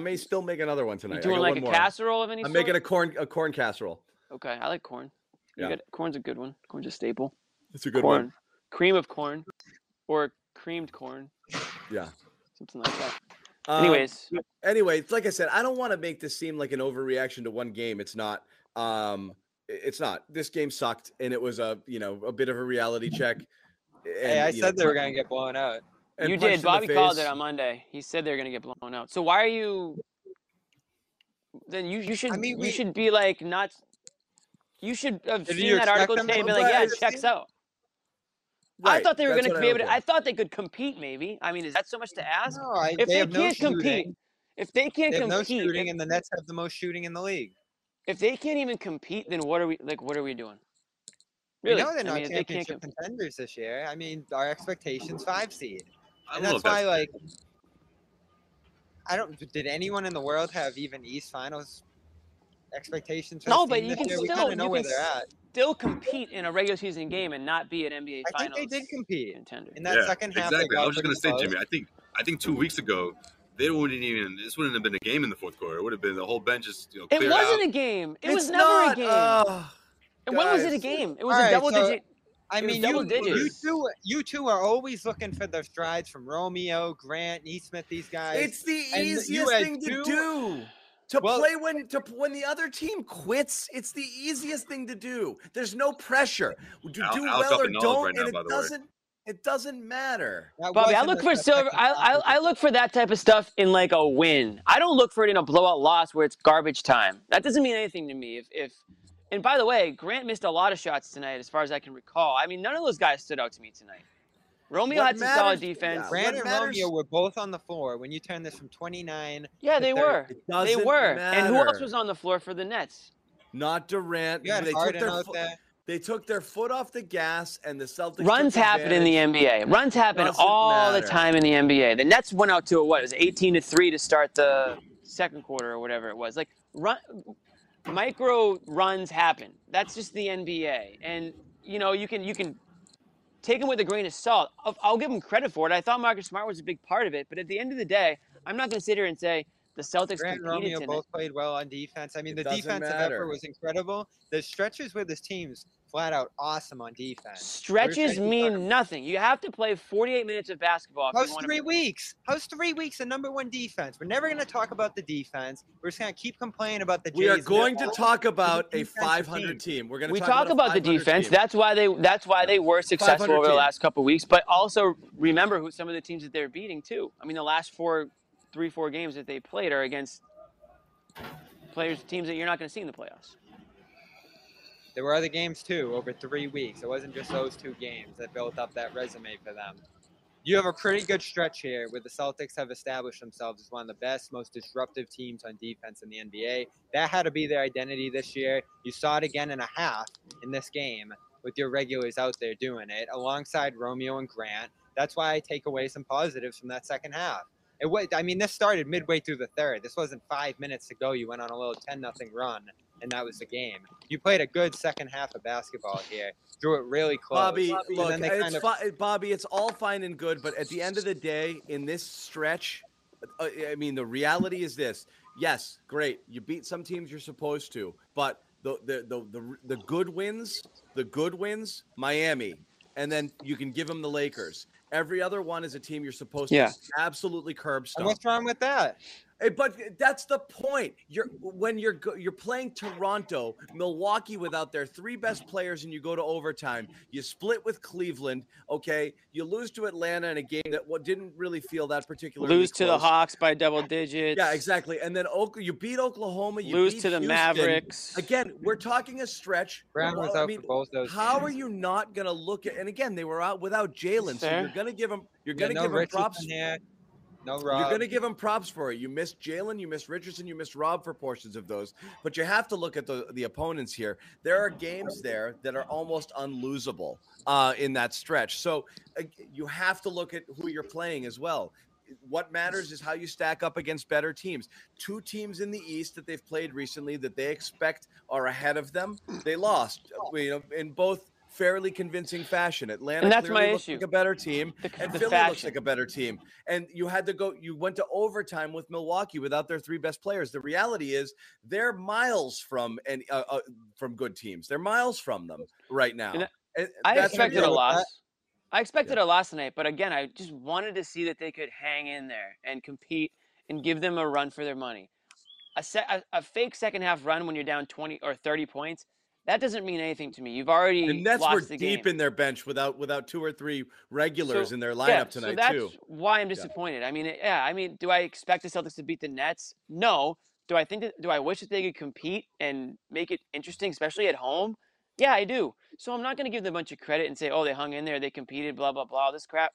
may still make another one tonight. You doing like a casserole of any sort? I'm making a corn casserole. Okay, I like corn. Yeah. Corn's a good one. Corn's a staple. It's a good one. Cream of corn or creamed corn. Yeah. Something like that. Anyway, like I said, I don't want to make this seem like an overreaction to one game. It's not. It's not. This game sucked, and it was a bit of a reality check. And, hey, I said they were going to get blown out. You did. Bobby called it on Monday. He said they're going to get blown out. So why are you? Then you should. I mean, you should be like not. You should have seen that article today and be like, yeah, it checks out. Right. I thought they were going to be able to. I thought they could compete. Maybe. I mean, is that so much to ask? No, if they can't compete, no shooting, and the Nets have the most shooting in the league. If they can't even compete, then what are we like? What are we doing? Really? No, they're not championship contenders this year. I mean, our expectations 5 seed, and that's why like I don't. Did anyone in the world have even East Finals expectations? For no, but you can still know where they're at. Still compete in a regular season game and not be an NBA Finals. I think they did compete contender. In that second half. Exactly. I was just gonna say, Jimmy. I think 2 weeks ago, they wouldn't even. This wouldn't have been a game in the fourth quarter. It would have been the whole bench just cleared out. It wasn't a game. It was never a game. And when was it a game? It was a double digit. I mean, you two are always looking for the strides from Romeo, Grant, Neesmith, these guys. It's the easiest thing to do. To play when the other team quits, it's the easiest thing to do. There's no pressure. Do well or don't, and it doesn't matter. Bobby, I look for silver. I look for that type of stuff in like a win. I don't look for it in a blowout loss where it's garbage time. That doesn't mean anything to me. If and by the way, Grant missed a lot of shots tonight, as far as I can recall. I mean, none of those guys stood out to me tonight. Romeo had some solid defense. Yeah, Grant and Romeo were both on the floor when you turned this from 29. Yeah, they were. They were. Matter. And who else was on the floor for the Nets? Not Durant. Yeah, they took their foot off the gas, and the Celtics. Runs happen in the NBA. Runs happen all the time in the NBA. The Nets went out to it was 18-3 to start the second quarter or whatever it was. Like micro runs happen. That's just the NBA, and you can. Take him with a grain of salt. I'll give him credit for it. I thought Marcus Smart was a big part of it. But at the end of the day, I'm not going to sit here and say the Celtics competed. Grant and Romeo both played well on defense. I mean, the defensive effort was incredible. The stretches with this team's flat out awesome on defense. Stretches mean nothing. You have to play 48 minutes of basketball. How's 3 weeks? How's 3 weeks the number one defense? We're never going to talk about the defense. We're just going to keep complaining about the Jays. We are going to talk about a 500 team. We're going to talk about the defense. Team. That's why they were successful over the last couple of weeks. But also remember who some of the teams that they're beating too. I mean, the last three, four games that they played are against teams that you're not going to see in the playoffs. There were other games, too, over 3 weeks. It wasn't just those two games that built up that resume for them. You have a pretty good stretch here where the Celtics have established themselves as one of the best, most disruptive teams on defense in the NBA. That had to be their identity this year. You saw it again in a half in this game with your regulars out there doing it alongside Romeo and Grant. That's why I take away some positives from that second half. This started midway through the third. This wasn't 5 minutes to go. You went on a little 10-0 run. And that was the game. You played a good second half of basketball here. Drew it really close. Bobby, look, Bobby, it's all fine and good, but at the end of the day, in this stretch, the reality is this. Yes, great. You beat some teams you're supposed to, but the good wins, Miami, and then you can give them the Lakers. Every other one is a team you're supposed to absolutely curb stomp. And what's wrong with that? But that's the point. When you're playing Toronto, Milwaukee without their three best players, and you go to overtime. You split with Cleveland. Okay, you lose to Atlanta in a game that didn't really feel that particularly lose close. To the Hawks by double digits. Yeah, exactly. And then you beat Oklahoma. You lose beat to the Houston. Mavericks. Again, we're talking a stretch. Brown was out for both those. How teams. Are you not going to look at? And again, they were out without Jaylen, so you're going to give them props. No Rob. You're going to give him props for it. You missed Jaylen, you missed Richardson, you missed Rob for portions of those. But you have to look at the opponents here. There are games there that are almost unlosable in that stretch. So you have to look at who you're playing as well. What matters is how you stack up against better teams. Two teams in the East that they've played recently that they expect are ahead of them, they lost, you know, in both fairly convincing fashion. Atlanta and that's my issue. Looks like a better team, and Philly looks like a better team. And you had to go. You went to overtime with Milwaukee without their three best players. The reality is they're miles from good teams. They're miles from them right now. And I expected a loss. I expected a loss tonight, but again, I just wanted to see that they could hang in there and compete and give them a run for their money. A fake second half run when you're down 20 or 30 points, that doesn't mean anything to me. You've already lost the game. The Nets were deep in their bench without two or three regulars in their lineup tonight, so that's why I'm disappointed. I mean, do I expect the Celtics to beat the Nets? No. Do I wish that they could compete and make it interesting, especially at home? Yeah, I do. So I'm not going to give them a bunch of credit and say, oh, they hung in there, they competed, blah, blah, blah, all this crap,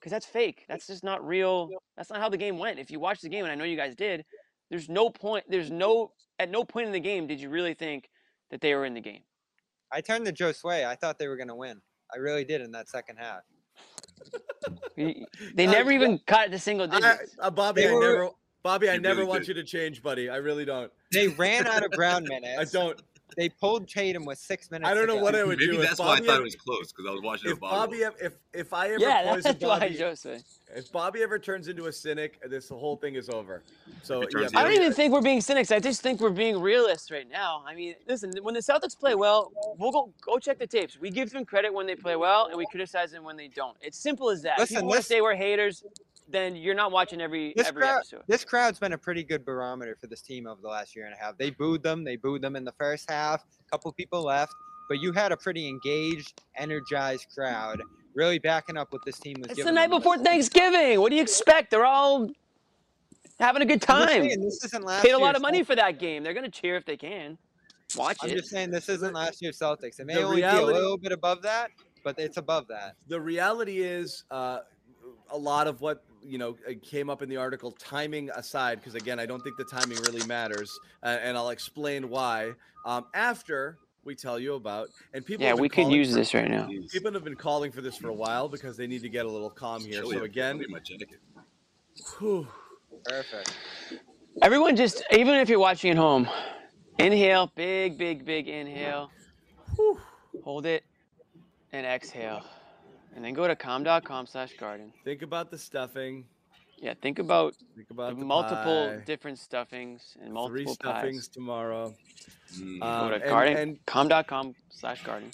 because that's fake. That's just not real. That's not how the game went. If you watch the game, and I know you guys did, at no point in the game did you really think that they were in the game. I turned to Joe Sway. I thought they were going to win. I really did in that second half. They never even cut the single digits. Bobby, I never want you to change, buddy. I really don't. They ran out of Brown minutes. I don't. They pulled Tatum with 6 minutes. I don't know what I would do. Maybe that's why I thought it was close, because I was watching the Bobby. If I ever poison Bobby, if Bobby ever turns into a cynic, this whole thing is over. So I don't even think we're being cynics. I just think we're being realists right now. I mean, listen, when the Celtics play well, we'll go check the tapes. We give them credit when they play well, and we criticize them when they don't. It's simple as that. Listen, if you want to say we're haters, then you're not watching every episode. This crowd's been a pretty good barometer for this team over the last year and a half. They booed them in the first half. A couple people left, but you had a pretty engaged, energized crowd, really backing up what this team was. It's the night before Thanksgiving. What do you expect? They're all having a good time. This isn't last paid a lot of money for that game. They're going to cheer if they can. Watch it. I'm just saying this isn't last year's Celtics. It may only be a little bit above that, but it's above that. The reality is, a lot of what came up in the article, timing aside, because again, I don't think the timing really matters, and I'll explain why after we tell you about. And people, we could use this right now. People have been calling for this for a while because they need to get a little calm here. So again, perfect. Everyone, just even if you're watching at home, inhale, big, big, big inhale, hold it, and exhale. And then go to calm.com/garden. Think about the stuffing. Yeah, think about the multiple pie. Different stuffings and multiple pies. 3 stuffings tomorrow. Go to calm.com/garden. Calm.com/garden.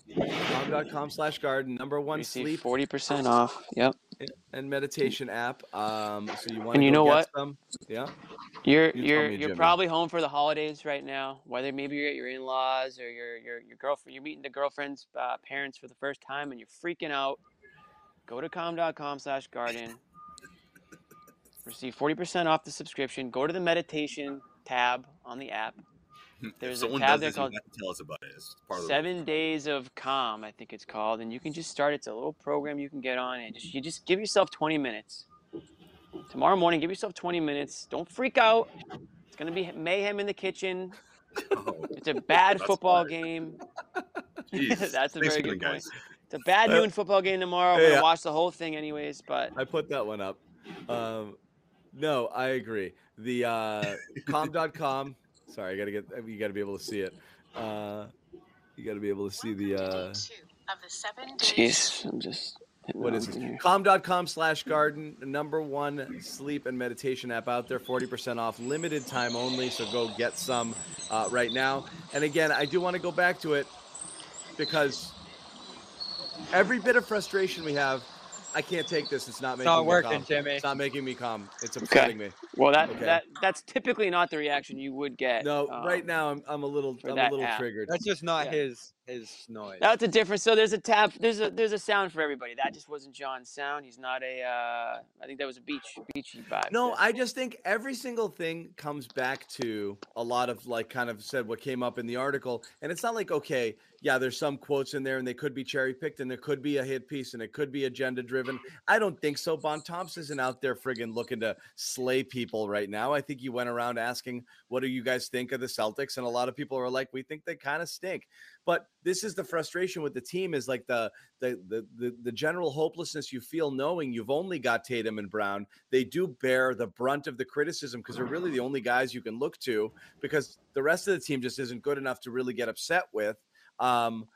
#1 receive sleep. 40% off. Yep. And meditation app. So you want to go get some. Yeah. You're probably home for the holidays right now. Whether maybe you're at your in-laws or your girlfriend, you're meeting the girlfriend's parents for the first time and you're freaking out. Go to calm.com/garden. Receive 40% off the subscription. Go to the meditation tab on the app. There's a tab there called Tell Us About It. It's part of 7 Days of Calm, I think it's called. And you can just start. It's a little program you can get on. And you just give yourself 20 minutes. Tomorrow morning, give yourself 20 minutes. Don't freak out. It's going to be mayhem in the kitchen. Oh, it's a bad football game. That's a very good point. It's a bad noon football game tomorrow. We're going to watch the whole thing anyways. But I put that one up. No, I agree. The calm.com. Sorry, you got to be able to see it. You got to be able to see the. Jeez, I'm just. What is it? Calm.com/garden. #1 sleep and meditation app out there. 40% off, limited time only. So go get some right now. And again, I do want to go back to it because every bit of frustration we have. I can't take this. It's not making me calm. It's not working, Jimmy. It's not making me calm. It's upsetting me. Well, that's typically not the reaction you would get. No, right now I'm a little triggered. That's just not his his noise. That's a different. So there's a tab. There's a sound for everybody. That just wasn't John's sound. He's not a. I think that was a beachy vibe. No, I just think every single thing comes back to a lot of like kind of said what came up in the article, and it's not like okay, yeah, there's some quotes in there, and they could be cherry picked, and it could be a hit piece, and it could be agenda driven. I don't think so. Bon Thompson isn't out there friggin' looking to slay people right now. I think he went around asking, "What do you guys think of the Celtics?" And a lot of people are like, "We think they kind of stink." But this is the frustration with the team is like the general hopelessness you feel knowing you've only got Tatum and Brown. They do bear the brunt of the criticism because they're really the only guys you can look to because the rest of the team just isn't good enough to really get upset with. And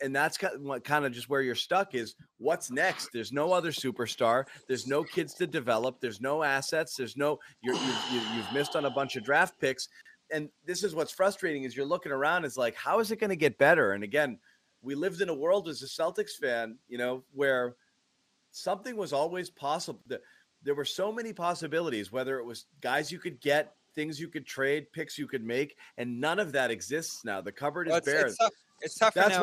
that's kind of just where you're stuck is what's next. There's no other superstar. There's no kids to develop. There's no assets. There's no you've missed on a bunch of draft picks. And this is what's frustrating is you're looking around is like, how is it going to get better? And again, we lived in a world as a Celtics fan, you know, where something was always possible. There were so many possibilities, whether it was guys you could get, things you could trade, picks you could make, and none of that exists now. The cupboard is bare. It's tough. That's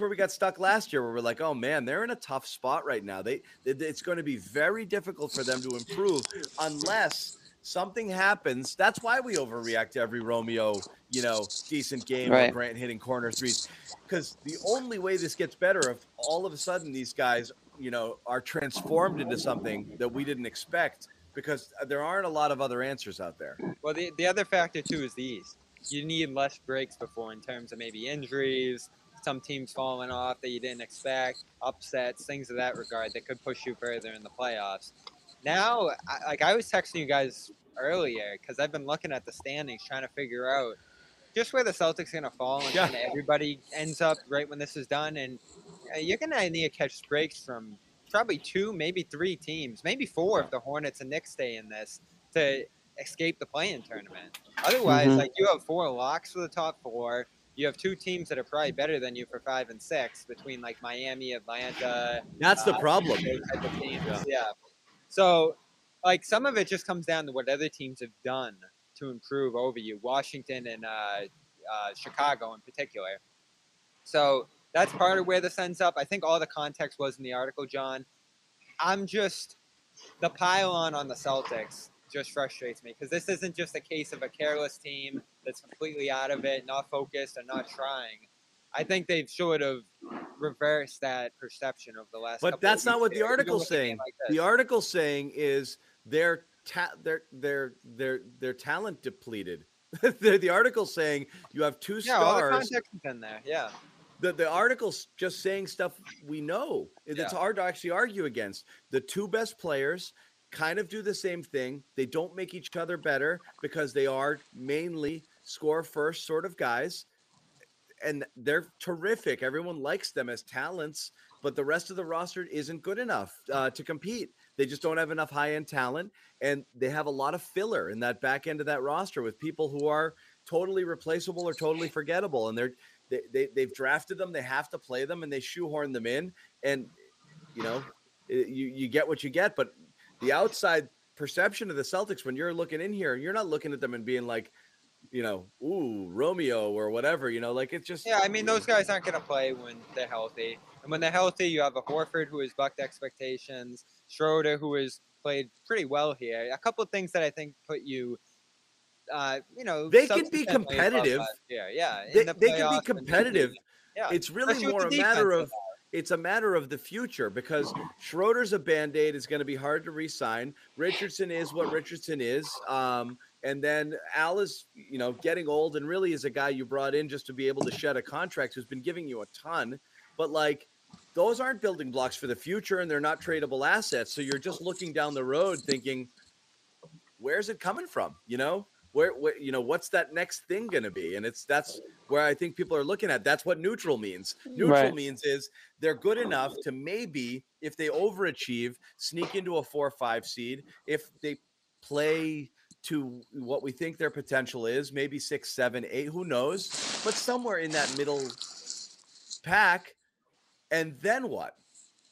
where we got stuck last year where we're like, oh, man, they're in a tough spot right now. It's going to be very difficult for them to improve unless – something happens. That's why we overreact to every Romeo, you know, decent game right. Or Grant hitting corner threes. Because the only way this gets better if all of a sudden these guys, you know, are transformed into something that we didn't expect because there aren't a lot of other answers out there. Well, the other factor, too, is the East. You need less breaks before in terms of maybe injuries, some teams falling off that you didn't expect, upsets, things of that regard that could push you further in the playoffs. Now, I was texting you guys earlier because I've been looking at the standings trying to figure out just where the Celtics are going to fall and Kind of everybody ends up right when this is done. And you're going to need to catch breaks from probably two, maybe three teams, maybe four if the Hornets and Knicks stay in this to escape the play-in tournament. Otherwise, like you have four locks for the top four. You have two teams that are probably better than you for 5 and 6 between like Miami, Atlanta. That's the problem. Type of teams. Yeah. So, like, some of it just comes down to what other teams have done to improve over you, Washington and Chicago in particular. So that's part of where this ends up. I think all the context was in the article, John. I'm just – the pile-on on the Celtics just frustrates me because this isn't just a case of a careless team that's completely out of it, not focused, and not trying. I think they've sort of reversed that perception over the last. But that's not what the article's saying. The article's saying is their talent depleted. The article's saying you have two stars. Yeah, all the context is in there. Yeah. The article's just saying stuff we know. It's hard to actually argue against. The two best players kind of do the same thing. They don't make each other better because they are mainly score first sort of guys. And they're terrific. Everyone likes them as talents, but the rest of the roster isn't good enough to compete. They just don't have enough high-end talent, and they have a lot of filler in that back end of that roster with people who are totally replaceable or totally forgettable. And they've drafted them. They have to play them, and they shoehorn them in. And, you know, you get what you get. But the outside perception of the Celtics, when you're looking in here, you're not looking at them and being like, you know, ooh, Romeo or whatever, you know, like it's just. Yeah, I mean, those guys aren't going to play when they're healthy. And when they're healthy, you have a Horford who has bucked expectations, Schroeder who has played pretty well here. A couple of things that I think put you, you know. They can be competitive. Yeah. They can be competitive. Yeah. It's really more a matter of. It's a matter of the future because Schroeder's a Band-Aid. It's going to be hard to re-sign. Richardson is what Richardson is. And then Al is, you know, getting old and really is a guy you brought in just to be able to shed a contract who's been giving you a ton. But, like, those aren't building blocks for the future and they're not tradable assets. So you're just looking down the road thinking, where's it coming from? You know? Where, you know, what's that next thing going to be? And that's where I think people are looking at. That's what neutral means. Neutral means is they're good enough to maybe, if they overachieve, sneak into a 4-5 seed. If they play to what we think their potential is, maybe 6, 7, 8, who knows? But somewhere in that middle pack, and then what?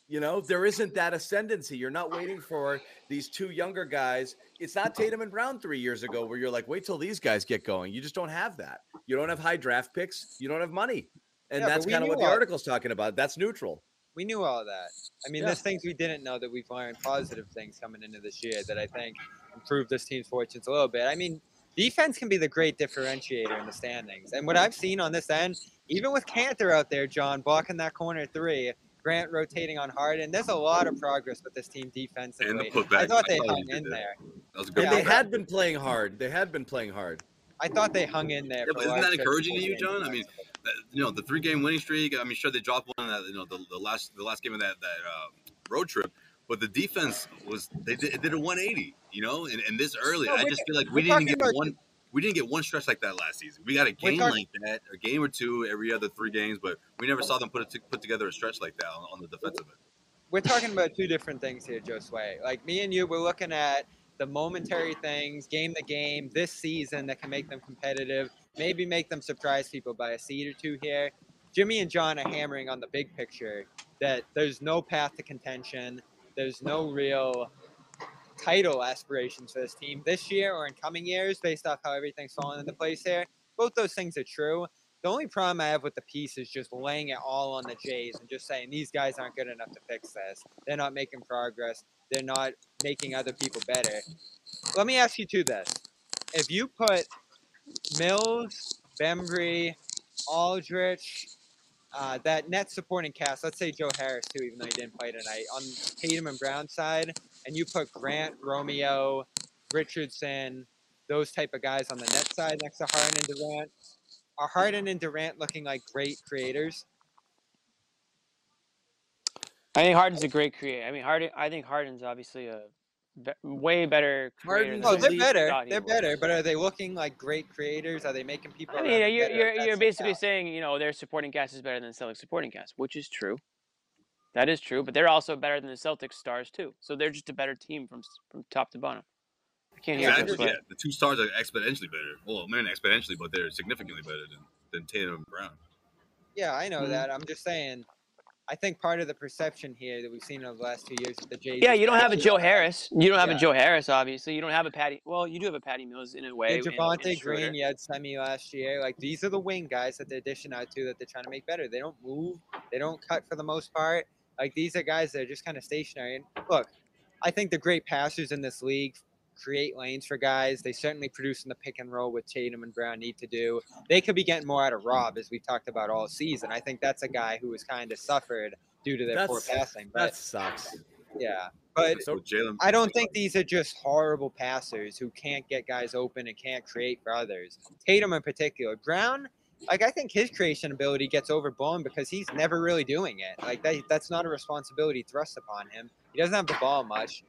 You know, there isn't that ascendancy. You're not waiting for these two younger guys. It's not Tatum and Brown 3 years ago where you're like, wait till these guys get going. You just don't have that. You don't have high draft picks. You don't have money. And yeah, that's kind of what the article's talking about. That's neutral. We knew all of that. I mean, there's things we didn't know that we've learned, positive things coming into this year that I think improved this team's fortunes a little bit. I mean, defense can be the great differentiator in the standings. And what I've seen on this end, even with Kanter out there, John, blocking that corner three, Grant rotating on Harden, there's a lot of progress with this team defensively. And the putback. I thought they hung in there. That was a good one. Had been playing hard. They had been playing hard. I thought they hung in there. Yeah, but isn't that encouraging to you, John? I mean, you know, the three-game winning streak. I mean, sure, they dropped one. You know, the last game of that road trip. But the defense was they did a 180. You know, and this early, I just feel like we didn't get one stretch like that last season. We got a game like that, a game or two every other 3 games, but we never saw them put together a stretch like that on the defensive end. We're talking about two different things here, Joe Sway. Like me and you, we're looking at the momentary things, game to game, this season that can make them competitive, maybe make them surprise people by a seed or two here. Jimmy and John are hammering on the big picture that there's no path to contention. There's no real title aspirations for this team this year or in coming years based off how everything's fallen into place here. Both those things are true. The only problem I have with the piece is just laying it all on the Jays and just saying these guys aren't good enough to fix this. They're not making progress. They're not making other people better. Let me ask you two this. If you put Mills, Bembry, Aldrich, that net supporting cast, let's say Joe Harris too, even though he didn't play tonight, on Tatum and Brown side, and you put Grant, Romeo, Richardson, those type of guys on the net side next to Harden and Durant, are Harden and Durant looking like great creators? I think Harden's a great creator. I mean, Harden's obviously a way better creator. They're better, but are they looking like great creators? Are they making people? I mean, you're basically saying, you know, their supporting cast is better than the Celtics' supporting cast, which is true. That is true, but they're also better than the Celtics' stars too. So they're just a better team from top to bottom. I can't hear this. Yeah, the two stars are exponentially better. Well, maybe not exponentially, but they're significantly better than Tatum and Brown. Yeah, I know that. I'm just saying. I think part of the perception here that we've seen over the last 2 years with the Jays. Yeah, you don't have a Joe Harris. You don't have a Joe Harris, obviously. You don't have a Patty. Well, you do have a Patty Mills in a way. Yeah, Javonte Green, you had semi last year. Like, these are the wing guys that they're dishing out to that they're trying to make better. They don't move. They don't cut for the most part. Like, these are guys that are just kind of stationary. And look, I think the great passers in this league create lanes for guys. They certainly produce in the pick and roll with Tatum and Brown need to do. They could be getting more out of Rob, as we've talked about all season. I think that's a guy who has kind of suffered due to their poor passing. But, that sucks. Yeah. But so I don't think these are just horrible passers who can't get guys open and can't create for others. Tatum in particular. Brown, like, I think his creation ability gets overblown because he's never really doing it. Like, that's not a responsibility thrust upon him. He doesn't have the ball much.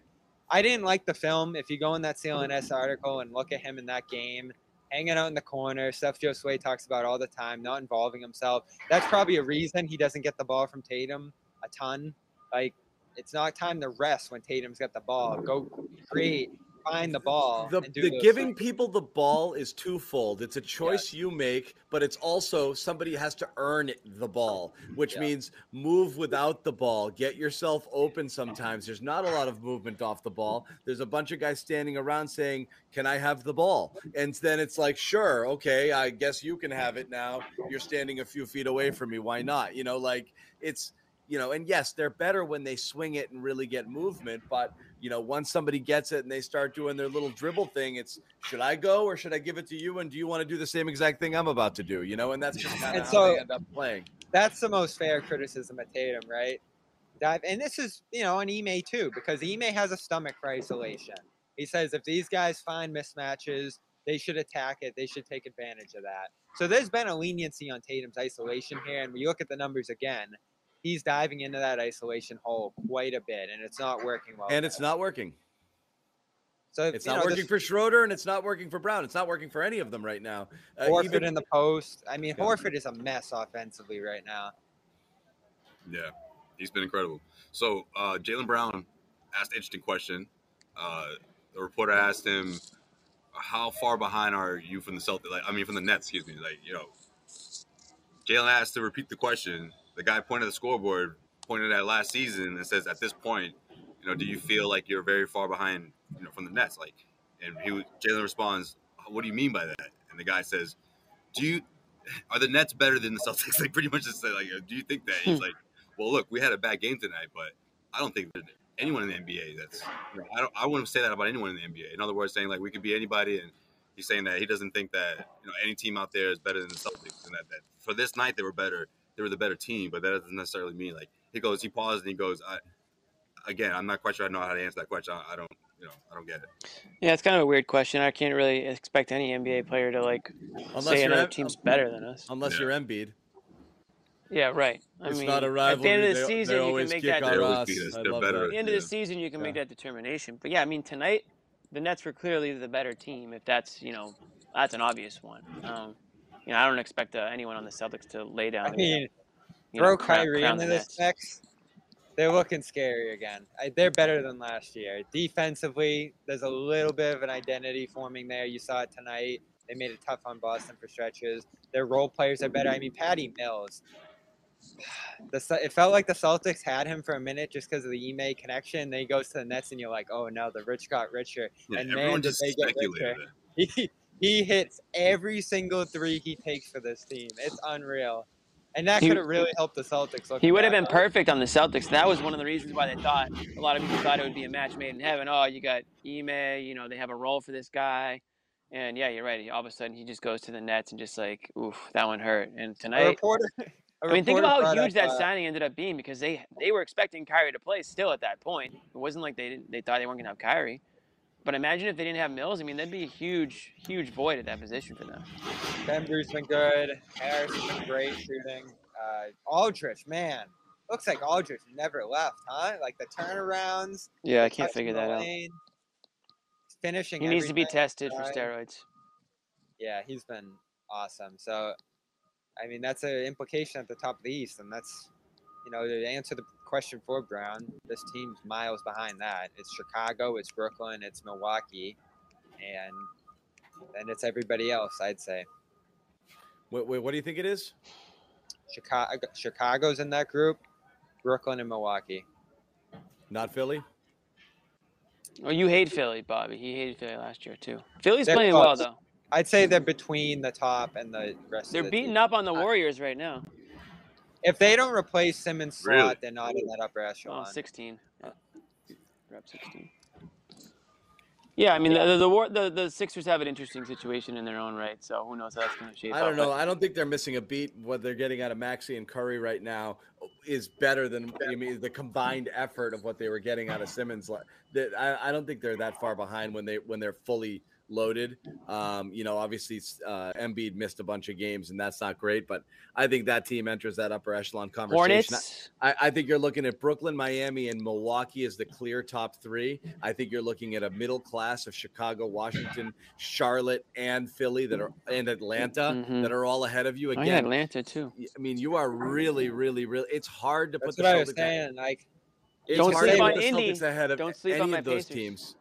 I didn't like the film. If you go in that CLNS article and look at him in that game, hanging out in the corner, stuff Joe Sway talks about all the time, not involving himself. That's probably a reason he doesn't get the ball from Tatum a ton. Like, it's not time to rest when Tatum's got the ball. Go create, find the ball. The giving stuff. People the ball is twofold. It's a choice you make, but it's also somebody has to earn the ball, which means move without the ball. Get yourself open sometimes. There's not a lot of movement off the ball. There's a bunch of guys standing around saying, can I have the ball? And then it's like, sure, okay, I guess you can have it now. You're standing a few feet away from me. Why not? You know, like, it's – you know, and yes, they're better when they swing it and really get movement. But, you know, once somebody gets it and they start doing their little dribble thing, it's should I go or should I give it to you? And do you want to do the same exact thing I'm about to do? You know, and that's just kind of how they end up playing. That's the most fair criticism of Tatum, right? And this is, you know, on Ime too, because Ime has a stomach for isolation. He says if these guys find mismatches, they should attack it. They should take advantage of that. So there's been a leniency on Tatum's isolation here. And we look at the numbers again. He's diving into that isolation hole quite a bit, and it's not working well. And it's not working. So it's not working for Schroeder, and it's not working for Brown. It's not working for any of them right now. Horford even in the post. I mean, Horford is a mess offensively right now. Yeah, he's been incredible. So Jaylen Brown asked an interesting question. The reporter asked him, how far behind are you from the Celtics? Like, I mean, from the Nets, excuse me. Like, you know, Jaylen asked to repeat the question. The guy pointed at the scoreboard, pointed at last season, and says, "At this point, you know, do you feel like you're very far behind, you know, from the Nets?" Like, and Jaylen responds, "What do you mean by that?" And the guy says, "Do you? are the Nets better than the Celtics? Like, pretty much just say, like, do you think that? He's like, well, look, we had a bad game tonight, but I don't think there's anyone in the NBA that's, you know, I wouldn't say that about anyone in the NBA. In other words, saying, like, we could be anybody, and he's saying that he doesn't think that, you know, any team out there is better than the Celtics, and that for this night they were better. They were the better team, but that doesn't necessarily mean, like, he goes, he pauses and he goes, again, I'm not quite sure I know how to answer that question. I don't get it. Yeah, it's kind of a weird question. I can't really expect any NBA player to, like, say another team's better than us. Unless you're Embiid. Yeah, right. I mean, not a rivalry. At the end of the season, you can make that determination. At the end of the season, you can make that determination. But, yeah, I mean, tonight, the Nets were clearly the better team. If that's, you know, that's an obvious one. You know, I don't expect anyone on the Celtics to lay down. I mean, throw Kyrie into this mix. They're looking scary again. They're better than last year. Defensively, there's a little bit of an identity forming there. You saw it tonight. They made it tough on Boston for stretches. Their role players are better. I mean, Patty Mills. It felt like the Celtics had him for a minute just because of the Ime connection. Then he goes to the Nets, and you're like, oh, no, the rich got richer. Yeah, and man, did they get richer. He hits every single three he takes for this team. It's unreal. And that could have really helped the Celtics. He would have been perfect on the Celtics. That was one of the reasons why they thought, a lot of people thought it would be a match made in heaven. Oh, you got Ime, you know, they have a role for this guy. And yeah, you're right. All of a sudden, he just goes to the Nets and just like, oof, that one hurt. And tonight, I mean, think about how huge that signing ended up being, because they were expecting Kyrie to play still at that point. It wasn't like they thought they weren't going to have Kyrie. But imagine if they didn't have Mills. I mean, that'd be a huge, huge void at that position for them. Bembry's been good. Harris has been great shooting. Aldridge, man. Looks like Aldridge never left, huh? Like the turnarounds. Yeah, I can't figure that out. Finishing. He needs to be tested for steroids. Yeah, he's been awesome. So, I mean, that's an implication at the top of the East. And that's, you know, to answer the question for Brown, this team's miles behind that. It's Chicago, it's Brooklyn, it's Milwaukee, and then it's everybody else, I'd say. Wait, what do you think it is? Chicago's in that group, Brooklyn and Milwaukee. Not Philly? Oh, you hate Philly, Bobby. He hated Philly last year, too. They're playing well, though. I'd say they're between the top and the rest of the team. They're beating up on the Warriors right now. If they don't replace Simmons' slot, they're not in that upper echelon. Oh, 16. Yeah. Grab 16. Yeah, I mean, the Sixers have an interesting situation in their own right, so who knows how that's going to shape up. I don't know. I don't think they're missing a beat. What they're getting out of Maxey and Curry right now is better than the combined effort of what they were getting out of Simmons. I don't think they're that far behind when they're fully – loaded. You know, obviously Embiid missed a bunch of games, and that's not great, but I think that team enters that upper echelon conversation. I think you're looking at Brooklyn, Miami, and Milwaukee as the clear top three. I think you're looking at a middle class of Chicago, Washington, Charlotte, and Philly and Atlanta that are all ahead of you. Again, Atlanta too. I mean, you are really, really, really. It's hard to put the Celtics. Like, don't sleep on Indy. Don't sleep on those teams.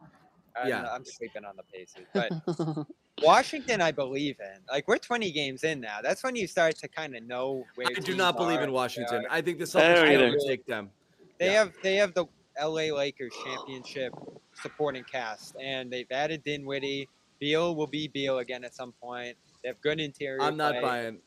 I'm sleeping on the Pacers, but Washington, I believe in. Like, we're 20 games in now. That's when you start to kind of know where. I do not believe in Washington. I think the Celtics will take them. They have the LA Lakers championship supporting cast, and they've added Dinwiddie. Beal will be Beal again at some point. They have good interior. I'm not buying.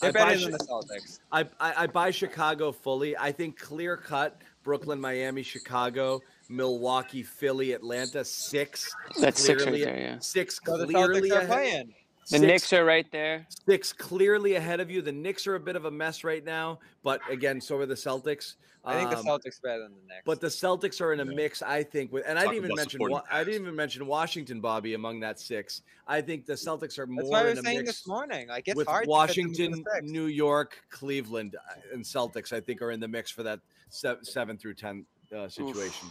They're better than the Celtics. I buy Chicago fully. I think clear cut Brooklyn, Miami, Chicago. Milwaukee, Philly, Atlanta, six. That's clearly, six right there, yeah. Six clearly ahead. The Knicks are right there. Six clearly ahead of you. The Knicks are a bit of a mess right now, but again, so are the Celtics. I think the Celtics better than the Knicks. But the Celtics are in a mix, I think. I didn't even mention Washington, Bobby, among that six. I think the Celtics are more in a mix. That's what I was saying this morning. Like, it's hard. Washington, New York, Cleveland, and Celtics, I think, are in the mix for that 7 through 10. Situation.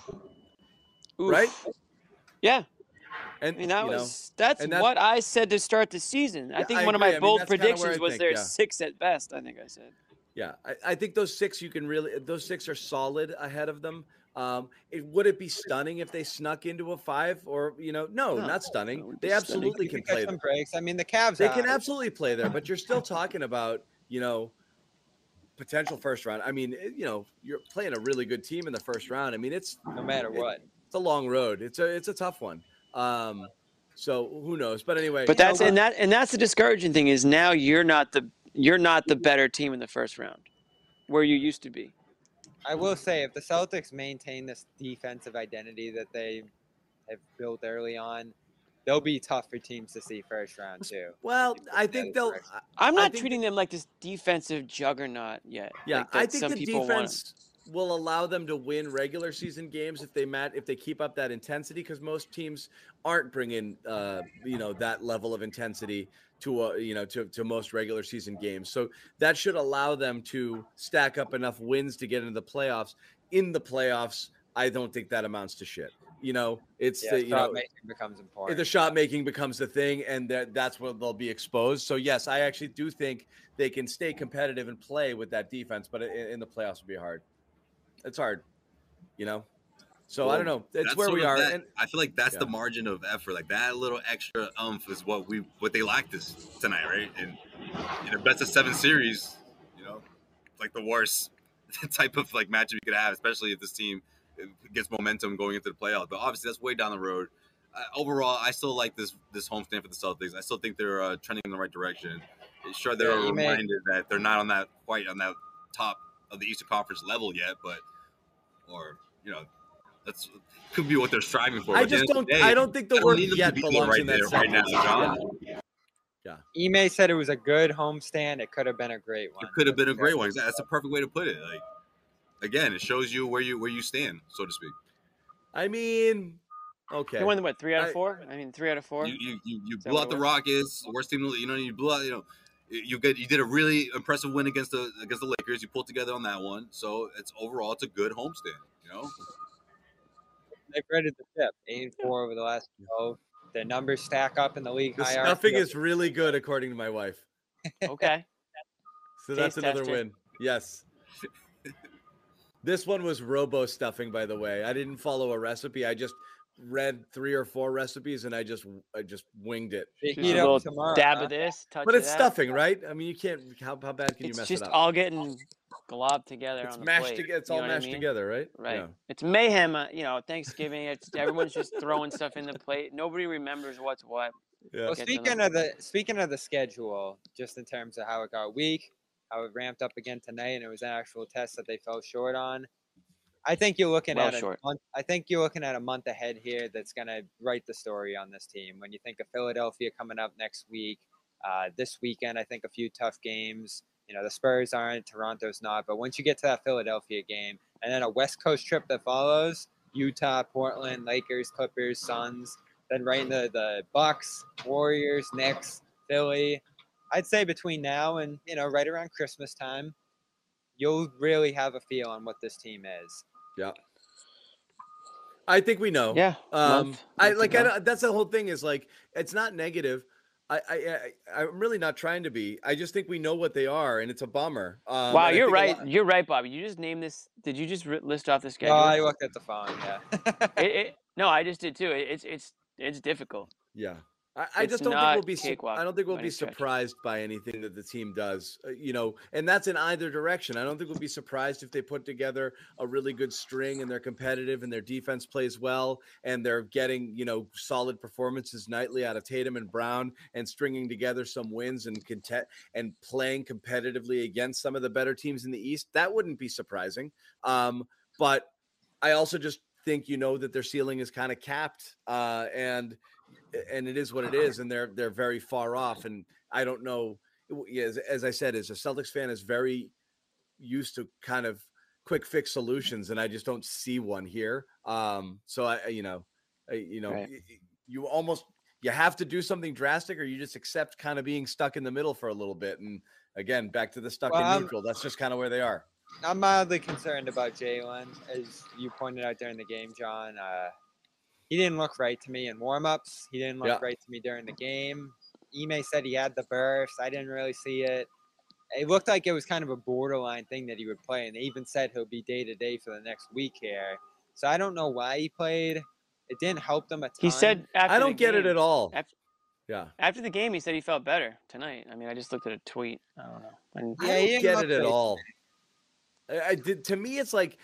Oof. Right? Yeah. And I mean, that's what I said to start the season. I think one of my bold predictions was there's six at best, I think I said. Yeah. I think those six are solid ahead of them. Would it be stunning if they snuck into a five or, you know, no, not stunning. They absolutely can play there. I mean, the Cavs, they can absolutely play there, but you're still talking about, you know, potential first round. I mean, you know, you're playing a really good team in the first round. I mean, it's no matter what. It's a long road. It's a tough one. So who knows? But anyway, but that's that's the discouraging thing is now you're not the better team in the first round, where you used to be. I will say, if the Celtics maintain this defensive identity that they have built early on, they'll be tough for teams to see first round too. Well, I think they'll. I'm not treating them like this defensive juggernaut yet. Yeah, like I think the defense will allow them to win regular season games if they keep up that intensity, because most teams aren't bringing that level of intensity to most regular season games. So that should allow them to stack up enough wins to get into the playoffs. In the playoffs, I don't think that amounts to shit. The shot making becomes the thing, and that's where they'll be exposed. So yes, I actually do think they can stay competitive and play with that defense, but in the playoffs would be hard. It's hard, So I don't know. It's where we are. That, and I feel like that's the margin of effort. Like that little extra is what they lacked this tonight, right? And in their best of seven series, like the worst type of like matchup you could have, especially if this team gets momentum going into the playoffs. But obviously, that's way down the road. Overall, I still like this homestand for the Celtics. I still think they're trending in the right direction. Sure, they're reminded that they're not quite on that top of the Eastern Conference level yet, that's could be what they're striving for. I don't think the word yet belongs in that sentence right now. Yeah. Ime said it was a good homestand. It could have been a great one. It could have been a great one. That's a perfect way to put it. Like, again, it shows you where you stand, so to speak. I mean, okay. They won what, 3 out of 4? Three out of four. You blew out the Rockets, worst team. You blew out. You did a really impressive win against the Lakers. You pulled together on that one. So it's a good homestand. They've rated the tip 8-4 over the last 12. The numbers stack up in the league. The stuffing is really good, according to my wife. Okay. So that's another win. Yes. This one was robo stuffing, by the way. I didn't follow a recipe. I just read 3 or 4 recipes and I just winged it. Dab of this, touch. But it's stuffing, right? You can't. How bad can you mess it up? It's just all getting globbed together. It's on the mashed plate. It's all mashed together, right? Right. Yeah. It's mayhem. Thanksgiving. Everyone's just throwing stuff in the plate. Nobody remembers what's what. Yeah. Well, speaking of the schedule, just in terms of how it got weak. I was ramped up again tonight, and it was an actual test that they fell short on. I think you're looking at a month ahead here that's going to write the story on this team. When you think of Philadelphia coming up next week, this weekend, I think a few tough games. The Spurs aren't, Toronto's not. But once you get to that Philadelphia game and then a West Coast trip that follows, Utah, Portland, Lakers, Clippers, Suns, then right into the Bucks, Warriors, Knicks, Philly. I'd say between now and, right around Christmas time, you'll really have a feel on what this team is. Yeah. I think we know. Yeah. That's the whole thing is like, it's not negative. I'm really not trying to be. I just think we know what they are, and it's a bummer. Wow, you're right. You're right, Bobby. You just named this. Did you just list off the schedule? Oh, I looked at the phone, yeah. No, I just did too. It's difficult. Yeah. I don't think we'll be surprised by anything that the team does, and that's in either direction. I don't think we'll be surprised if they put together a really good string and they're competitive and their defense plays well and they're getting, solid performances nightly out of Tatum and Brown and stringing together some wins and content and playing competitively against some of the better teams in the East. That wouldn't be surprising. But I also just think, that their ceiling is kind of capped and it is what it is, and they're very far off. And I don't know, as I said, as a Celtics fan, is very used to kind of quick fix solutions, and I just don't see one here. So I right. you have to do something drastic, or you just accept kind of being stuck in the middle for a little bit. And again, back to the stuck in neutral. That's just kind of where they are. I'm mildly concerned about Jaylen, as you pointed out during the game, John. He didn't look right to me in warm-ups. He didn't look right to me during the game. Ime said he had the burst. I didn't really see it. It looked like it was kind of a borderline thing that he would play, and they even said he'll be day-to-day for the next week here. So I don't know why he played. It didn't help them a ton. He said after I don't get it at all. After the game, he said he felt better tonight. I just looked at a tweet. I don't know. I don't get it at all. To me, it's like,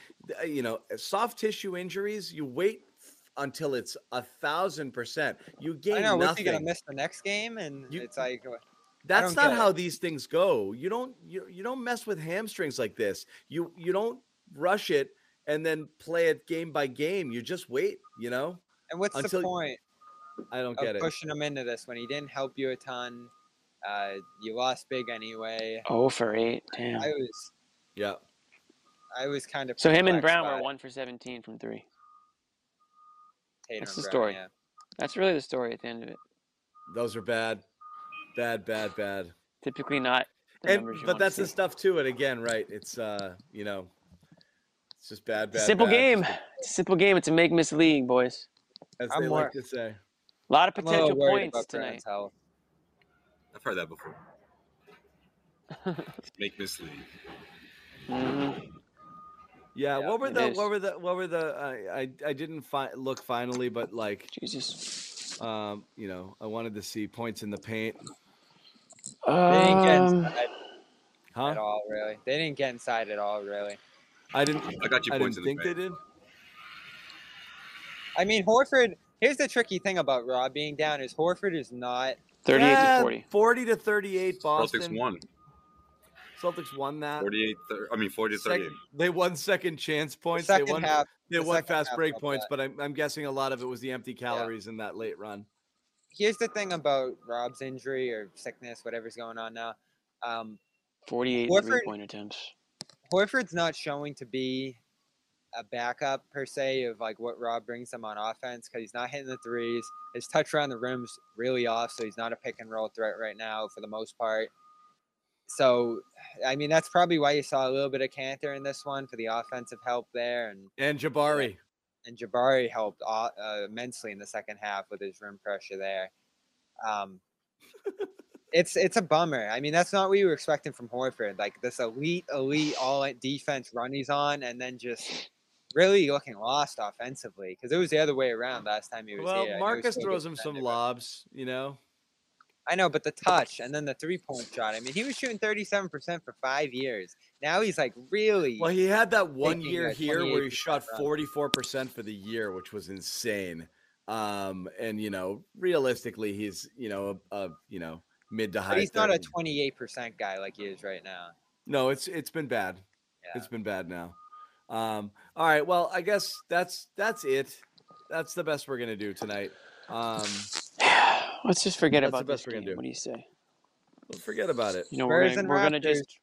soft tissue injuries, you wait until it's 1,000%. You gain nothing. I know. What's he going to miss the next game? And it's like, that's not how these things go. You don't mess with hamstrings like this. You don't rush it and then play it game by game. You just wait, you know? And what's the point? I don't get it. Pushing him into this when he didn't help you a ton. You lost big anyway. 0-for-8. Damn. I was kind of. So him and Brown were 1-for-17 from 3. That's the story. Yeah. That's really the story at the end of it. Those are bad. Bad. Typically not. But that's the stuff too. And again, right. It's, it's just bad. Simple game. It's a simple game. It's a make-miss league, boys. As they like to say. A lot of potential points tonight. I've heard that before. Make-miss league. Mm-hmm. Yeah, what were the I didn't look finally, but like Jesus, I wanted to see points in the paint. They didn't get inside at all, really. They didn't get inside at all, really. I didn't think they did. I mean, Horford. Here's the tricky thing about Rob being down is Horford is not 38 to 40. 40 to 38. Boston. Celtics won that. 40 to 38. They won second chance points. They won fast break points, but I'm guessing a lot of it was the empty calories in that late run. Here's the thing about Rob's injury or sickness, whatever's going on now. 48 3-point attempts. Horford's not showing to be a backup per se of like what Rob brings him on offense because he's not hitting the threes. His touch around the rim's really off, so he's not a pick and roll threat right now for the most part. So, I mean, that's probably why you saw a little bit of Kanter in this one for the offensive help there. And Jabari. And Jabari helped immensely in the second half with his rim pressure there. It's a bummer. I mean, that's not what you were expecting from Horford. Like this elite all-out defense run he's on and then just really looking lost offensively because it was the other way around last time he was here. Well, Marcus throws him some lobs, you know. I know, but the touch and then the three-point shot. I mean, he was shooting 37% for 5 years. Now he's like really. Well, he had that 1 year here where he shot 44% for the year, which was insane. Realistically, he's a mid to high. But he's 30. Not a 28% guy like he is right now. No, it's been bad. Yeah. It's been bad now. All right. Well, I guess that's it. That's the best we're gonna do tonight. Let's just forget about this game. What do you say? We'll forget about it. You know, we're gonna just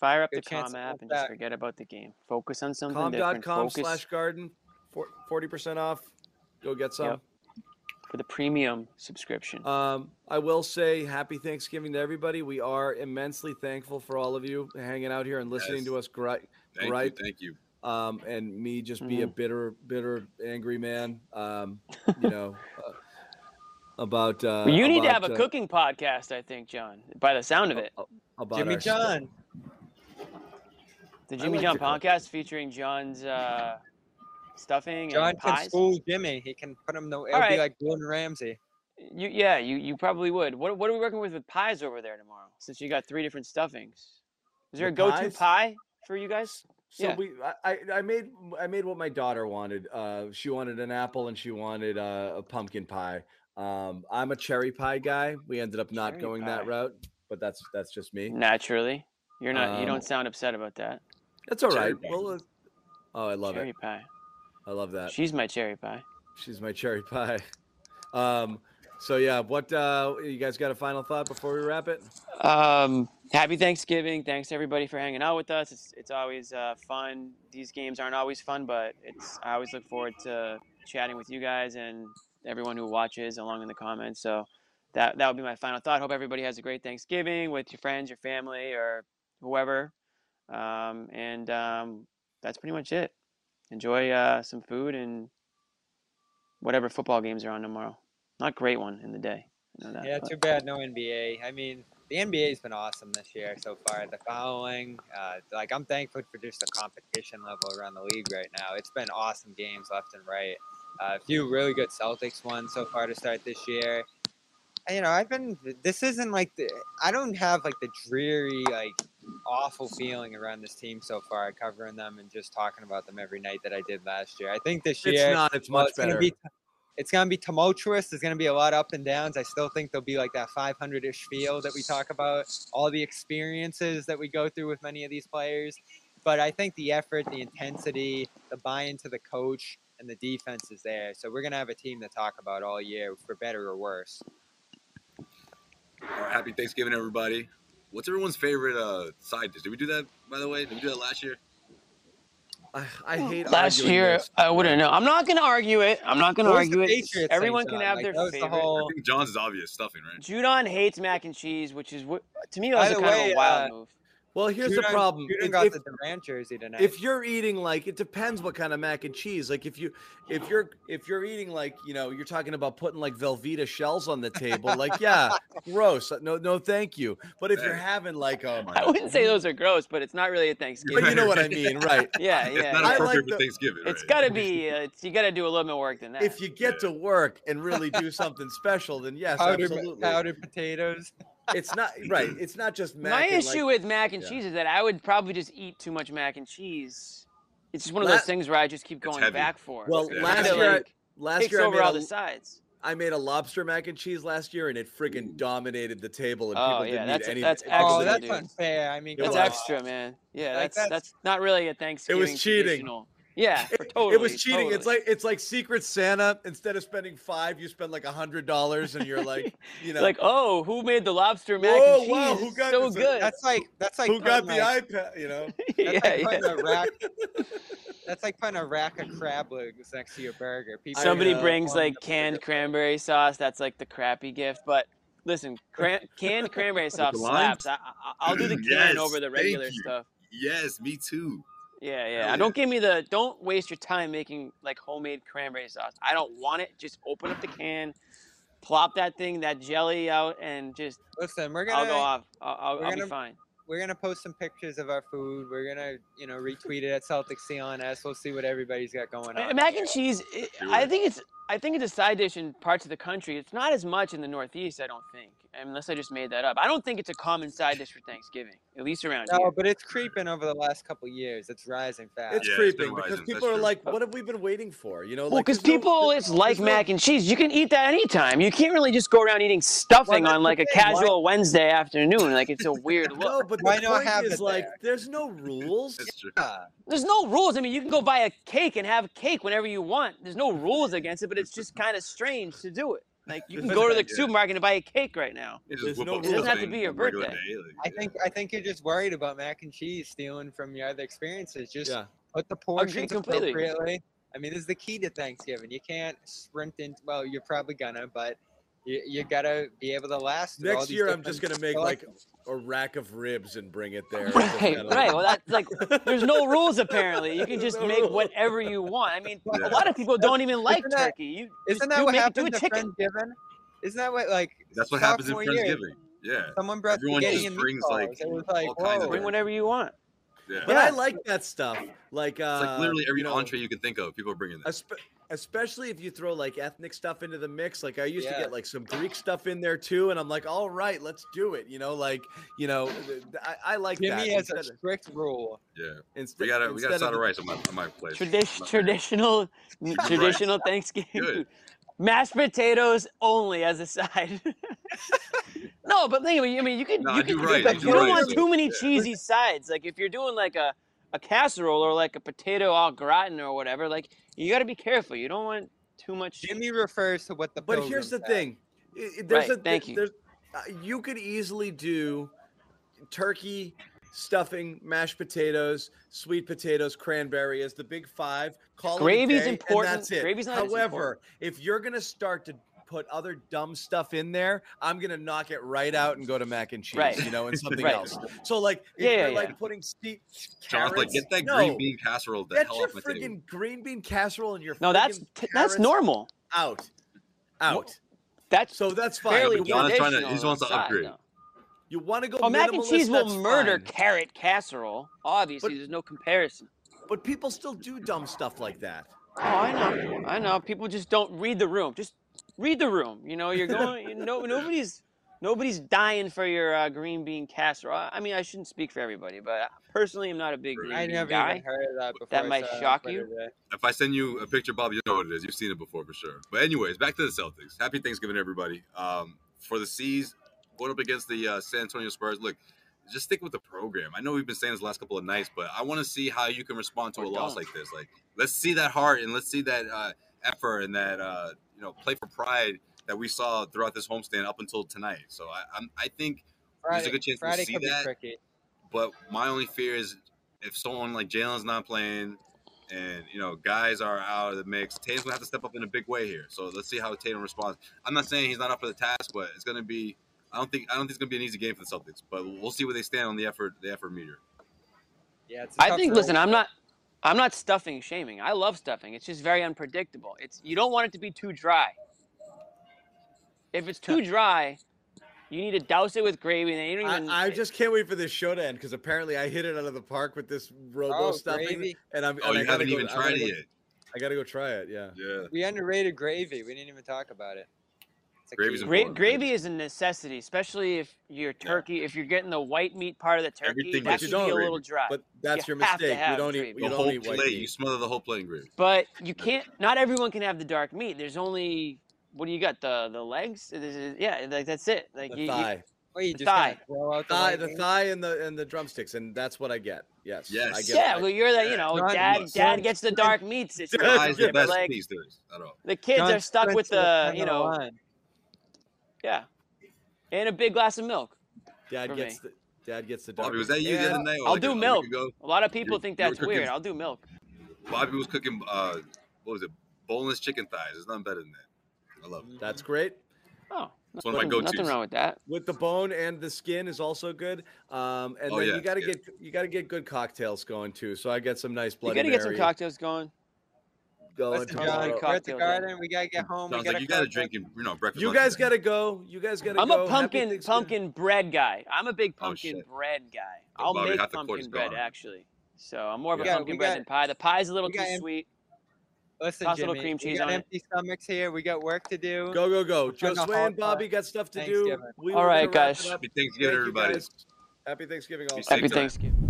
fire up the Calm app and just forget about the game. Focus on something different. Calm.com/garden, 40% off. Go get some. Yep. For the premium subscription. I will say happy Thanksgiving to everybody. We are immensely thankful for all of you hanging out here and listening to us gripe. Thank you. And me just be a bitter, angry man. You need to have a cooking podcast, I think, John. By the sound of it, about Jimmy John, the Jimmy John podcast featuring John's stuffing. John and pies. Can school Jimmy. He can put him. It'll be like Gordon Ramsay. You probably would. What are we working with pies over there tomorrow? Since you got 3 different stuffings, is there a go-to pie for you guys? I made what my daughter wanted. She wanted an apple and she wanted a pumpkin pie. I'm a cherry pie guy. We ended up not going that route, but that's just me. Naturally. You're not, you don't sound upset about that. That's all right. Well, I love it. Cherry pie. I love that. She's my cherry pie. What, you guys got a final thought before we wrap it? Happy Thanksgiving. Thanks everybody for hanging out with us. It's always fun. These games aren't always fun, but I always look forward to chatting with you guys and everyone who watches along in the comments. So that would be my final thought. Hope everybody has a great Thanksgiving with your friends, your family, or whoever. That's pretty much it. Enjoy some food and whatever football games are on tomorrow. Not great one in the day. I know that, too bad no NBA. I mean, the NBA's been awesome this year so far. The following, I'm thankful for just the competition level around the league right now. It's been awesome games left and right. A few really good Celtics won so far to start this year. And, this isn't I don't have the dreary awful feeling around this team so far, covering them and just talking about them every night that I did last year. I think this year it's much better. It's going to be tumultuous. There's going to be a lot of up and downs. I still think there'll be like that 500-ish feel that we talk about, all the experiences that we go through with many of these players. But I think the effort, the intensity, the buy-in to the coach, and the defense is there. So we're going to have a team to talk about all year, for better or worse. All right, happy Thanksgiving, everybody. What's everyone's favorite side dish? Did we do that, by the way? Did we do that last year? I hate last year. This. I wouldn't know. I'm not going to argue it. Patriots everyone can have their favorite. I think John's is obvious stuffing, right? Judon hates mac and cheese, which is what to me was kind of a wild move. Well, here's the problem. Got the Durant jersey tonight. If you're eating like, it depends what kind of mac and cheese. Like if you're eating like, you know, you're talking about putting like Velveeta shells on the table. Like, yeah, gross. No, thank you. But if you're having like, I wouldn't say those are gross, but it's not really a Thanksgiving. But you know what I mean, right? Yeah. It's not appropriate for Thanksgiving. It's got to be. You got to do a little bit more work than that. If you get to work and really do something special, then yes, absolutely. Powdered potatoes. It's not right. It's not just mac. My issue with mac and cheese is that I would probably just eat too much mac and cheese. It's just one of those things where I just keep going back for it. Well, last year I made all the sides. I made a lobster mac and cheese last year, and it friggin' dominated the table, and people didn't need anything. That's unfair. I mean, that's extra, man. Yeah, that's not really a Thanksgiving. It was cheating. Yeah, it was cheating. Totally. It's like Secret Santa. Instead of spending $5, you spend like $100, and you're like, you know, like, oh, who made the lobster mac and cheese? Wow, who got so good? That's like who got the iPad? You know, that's like putting a rack of crab legs next to your burger. Somebody brings like canned cranberry sauce. That's like the crappy gift, but. Listen, canned cranberry sauce slaps. I'll do the can over the regular stuff. Yes, me too. Yeah. Don't waste your time making like homemade cranberry sauce. I don't want it. Just open up the can, plop that jelly out, and just listen. I'll go off. I'll be fine. We're gonna post some pictures of our food. We're gonna, retweet it at CelticsCLNS. We'll see what everybody's got going on. Mac and cheese. I think it's a side dish in parts of the country. It's not as much in the Northeast. I don't think, unless I just made that up. I don't think it's a common side dish for Thanksgiving, at least around here. No, but it's creeping over the last couple of years. It's rising fast. It's creeping because people are like, "What have we been waiting for?" You know, because people always like mac and cheese. You can eat that anytime. You can't really just go around eating stuffing on like a casual Wednesday afternoon. Like it's a weird look. No, but the point is like, there's no rules. That's true. There's no rules. I mean, you can go buy a cake and have cake whenever you want. There's no rules against it, but it's just kind of strange to do it. Like you can go to the supermarket and buy a cake right now. It doesn't have to be your birthday. I think you're just worried about mac and cheese stealing from your other experiences. Just put the portions appropriately. I mean, this is the key to Thanksgiving. You can't sprint in. Well, you're probably gonna, but you gotta be able to last. Next year, I'm just gonna make like a rack of ribs and bring it there. Right. Well, that's like there's no rules apparently. You can just make whatever you want. I mean, a lot of people don't even like turkey. Isn't that what happens at Friendsgiving? Isn't that what like? That's what happens in Friendsgiving. Yeah. Someone brought spaghetti and meatballs. It was like, whoa, bring whatever you want. Yeah. But I like that stuff. Like, it's like literally every entree you can think of, people are bringing that. Especially if you throw like ethnic stuff into the mix. Like I used to get like some Greek stuff in there too, and I'm like, all right, let's do it. I like Jimmy that. Jimmy has a strict rule. Yeah, we got side of rice on my plate. Traditional Thanksgiving. Good. Mashed potatoes only as a side. No, but anyway, I mean, you don't want too many cheesy sides. Like if you're doing like a casserole or like a potato au gratin or whatever, like you got to be careful. You don't want too much. Jimmy refers to what the. But here's the thing. You could easily do turkey, stuffing, mashed potatoes, sweet potatoes, cranberry as the big five. Gravy's important. And that's it. Gravy's not important. However, if you're gonna start to put other dumb stuff in there, I'm gonna knock it right out and go to mac and cheese, and something else. So like, putting steep carrots, like get that green bean casserole. Get your freaking green bean casserole in your. No, that's normal. Out. Well, that's fine. But John's trying to. He just wants to upgrade. No. You want to go? Oh, mac and cheese will murder carrot casserole. Obviously, there's no comparison. But people still do dumb stuff like that. Oh, I know. People just don't read the room. You're going. Nobody's Nobody's dying for your green bean casserole. I mean, I shouldn't speak for everybody, but personally, I'm not a big green bean guy. I never even heard of that before. That might shock you. If I send you a picture, Bob, you know what it is. You've seen it before for sure. But anyways, back to the Celtics. Happy Thanksgiving, everybody. For the C's, going up against the San Antonio Spurs. Look, just stick with the program. I know we've been saying this the last couple of nights, but I want to see how you can respond to a loss like this. Like, let's see that heart and let's see that effort and that play for pride that we saw throughout this homestand up until tonight. So I think there's a good chance we'll see that. But my only fear is if someone like Jaylen's not playing and, guys are out of the mix, Tatum's going to have to step up in a big way here. So let's see how Tatum responds. I'm not saying he's not up for the task, but it's going to be – I don't think it's going to be an easy game for the Celtics. But we'll see where they stand on the effort meter. Yeah, I'm not stuffing, shaming. I love stuffing. It's just very unpredictable. You don't want it to be too dry. If it's too dry, you need to douse it with gravy. And you don't even, I just can't wait for this show to end because apparently I hit it out of the park with this robo stuffing. Gravy. And I haven't even tried it yet. I got to go try it, yeah. We underrated gravy. We didn't even talk about it. Gravy is a necessity, especially if you're turkey. Yeah. If you're getting the white meat part of the turkey, that should be a little dry. But that's your mistake. You don't eat the whole plate. You smother the whole plate in gravy. But you can't. Not everyone can have the dark meat. There's only... What do you got? The legs? Yeah, like that's it. Like the thigh. The thigh and the drumsticks, and that's what I get. Yes. I get Dad gets the dark meat situation. The best piece there is at all. The kids are stuck with the. Yeah. And a big glass of milk. Dad gets the dark. Bobby, was that you the other night? I'll do milk. A lot of people think that's weird. I'll do milk. Bobby was cooking what was it? Boneless chicken thighs. There's nothing better than that. I love it. That's great. Oh, that's one of my go-tos. Nothing wrong with that. With the bone and the skin is also good. You got to get good cocktails going too. So I got some nice Bloody Mary. You got to get some cocktails going. We're at the garden. We got to get home. You got to drink breakfast. You guys got to go. I'm a pumpkin bread guy. I'm a big pumpkin bread guy. I'll make pumpkin bread actually. So I'm more of a pumpkin bread than pie. The pie's a little too sweet. Listen, Jimmy, cream cheese we got empty stomachs here. We got work to do. Go. Josue and Bobby got stuff to do. All right, guys. Happy Thanksgiving, everybody. Happy Thanksgiving, all. Happy Thanksgiving.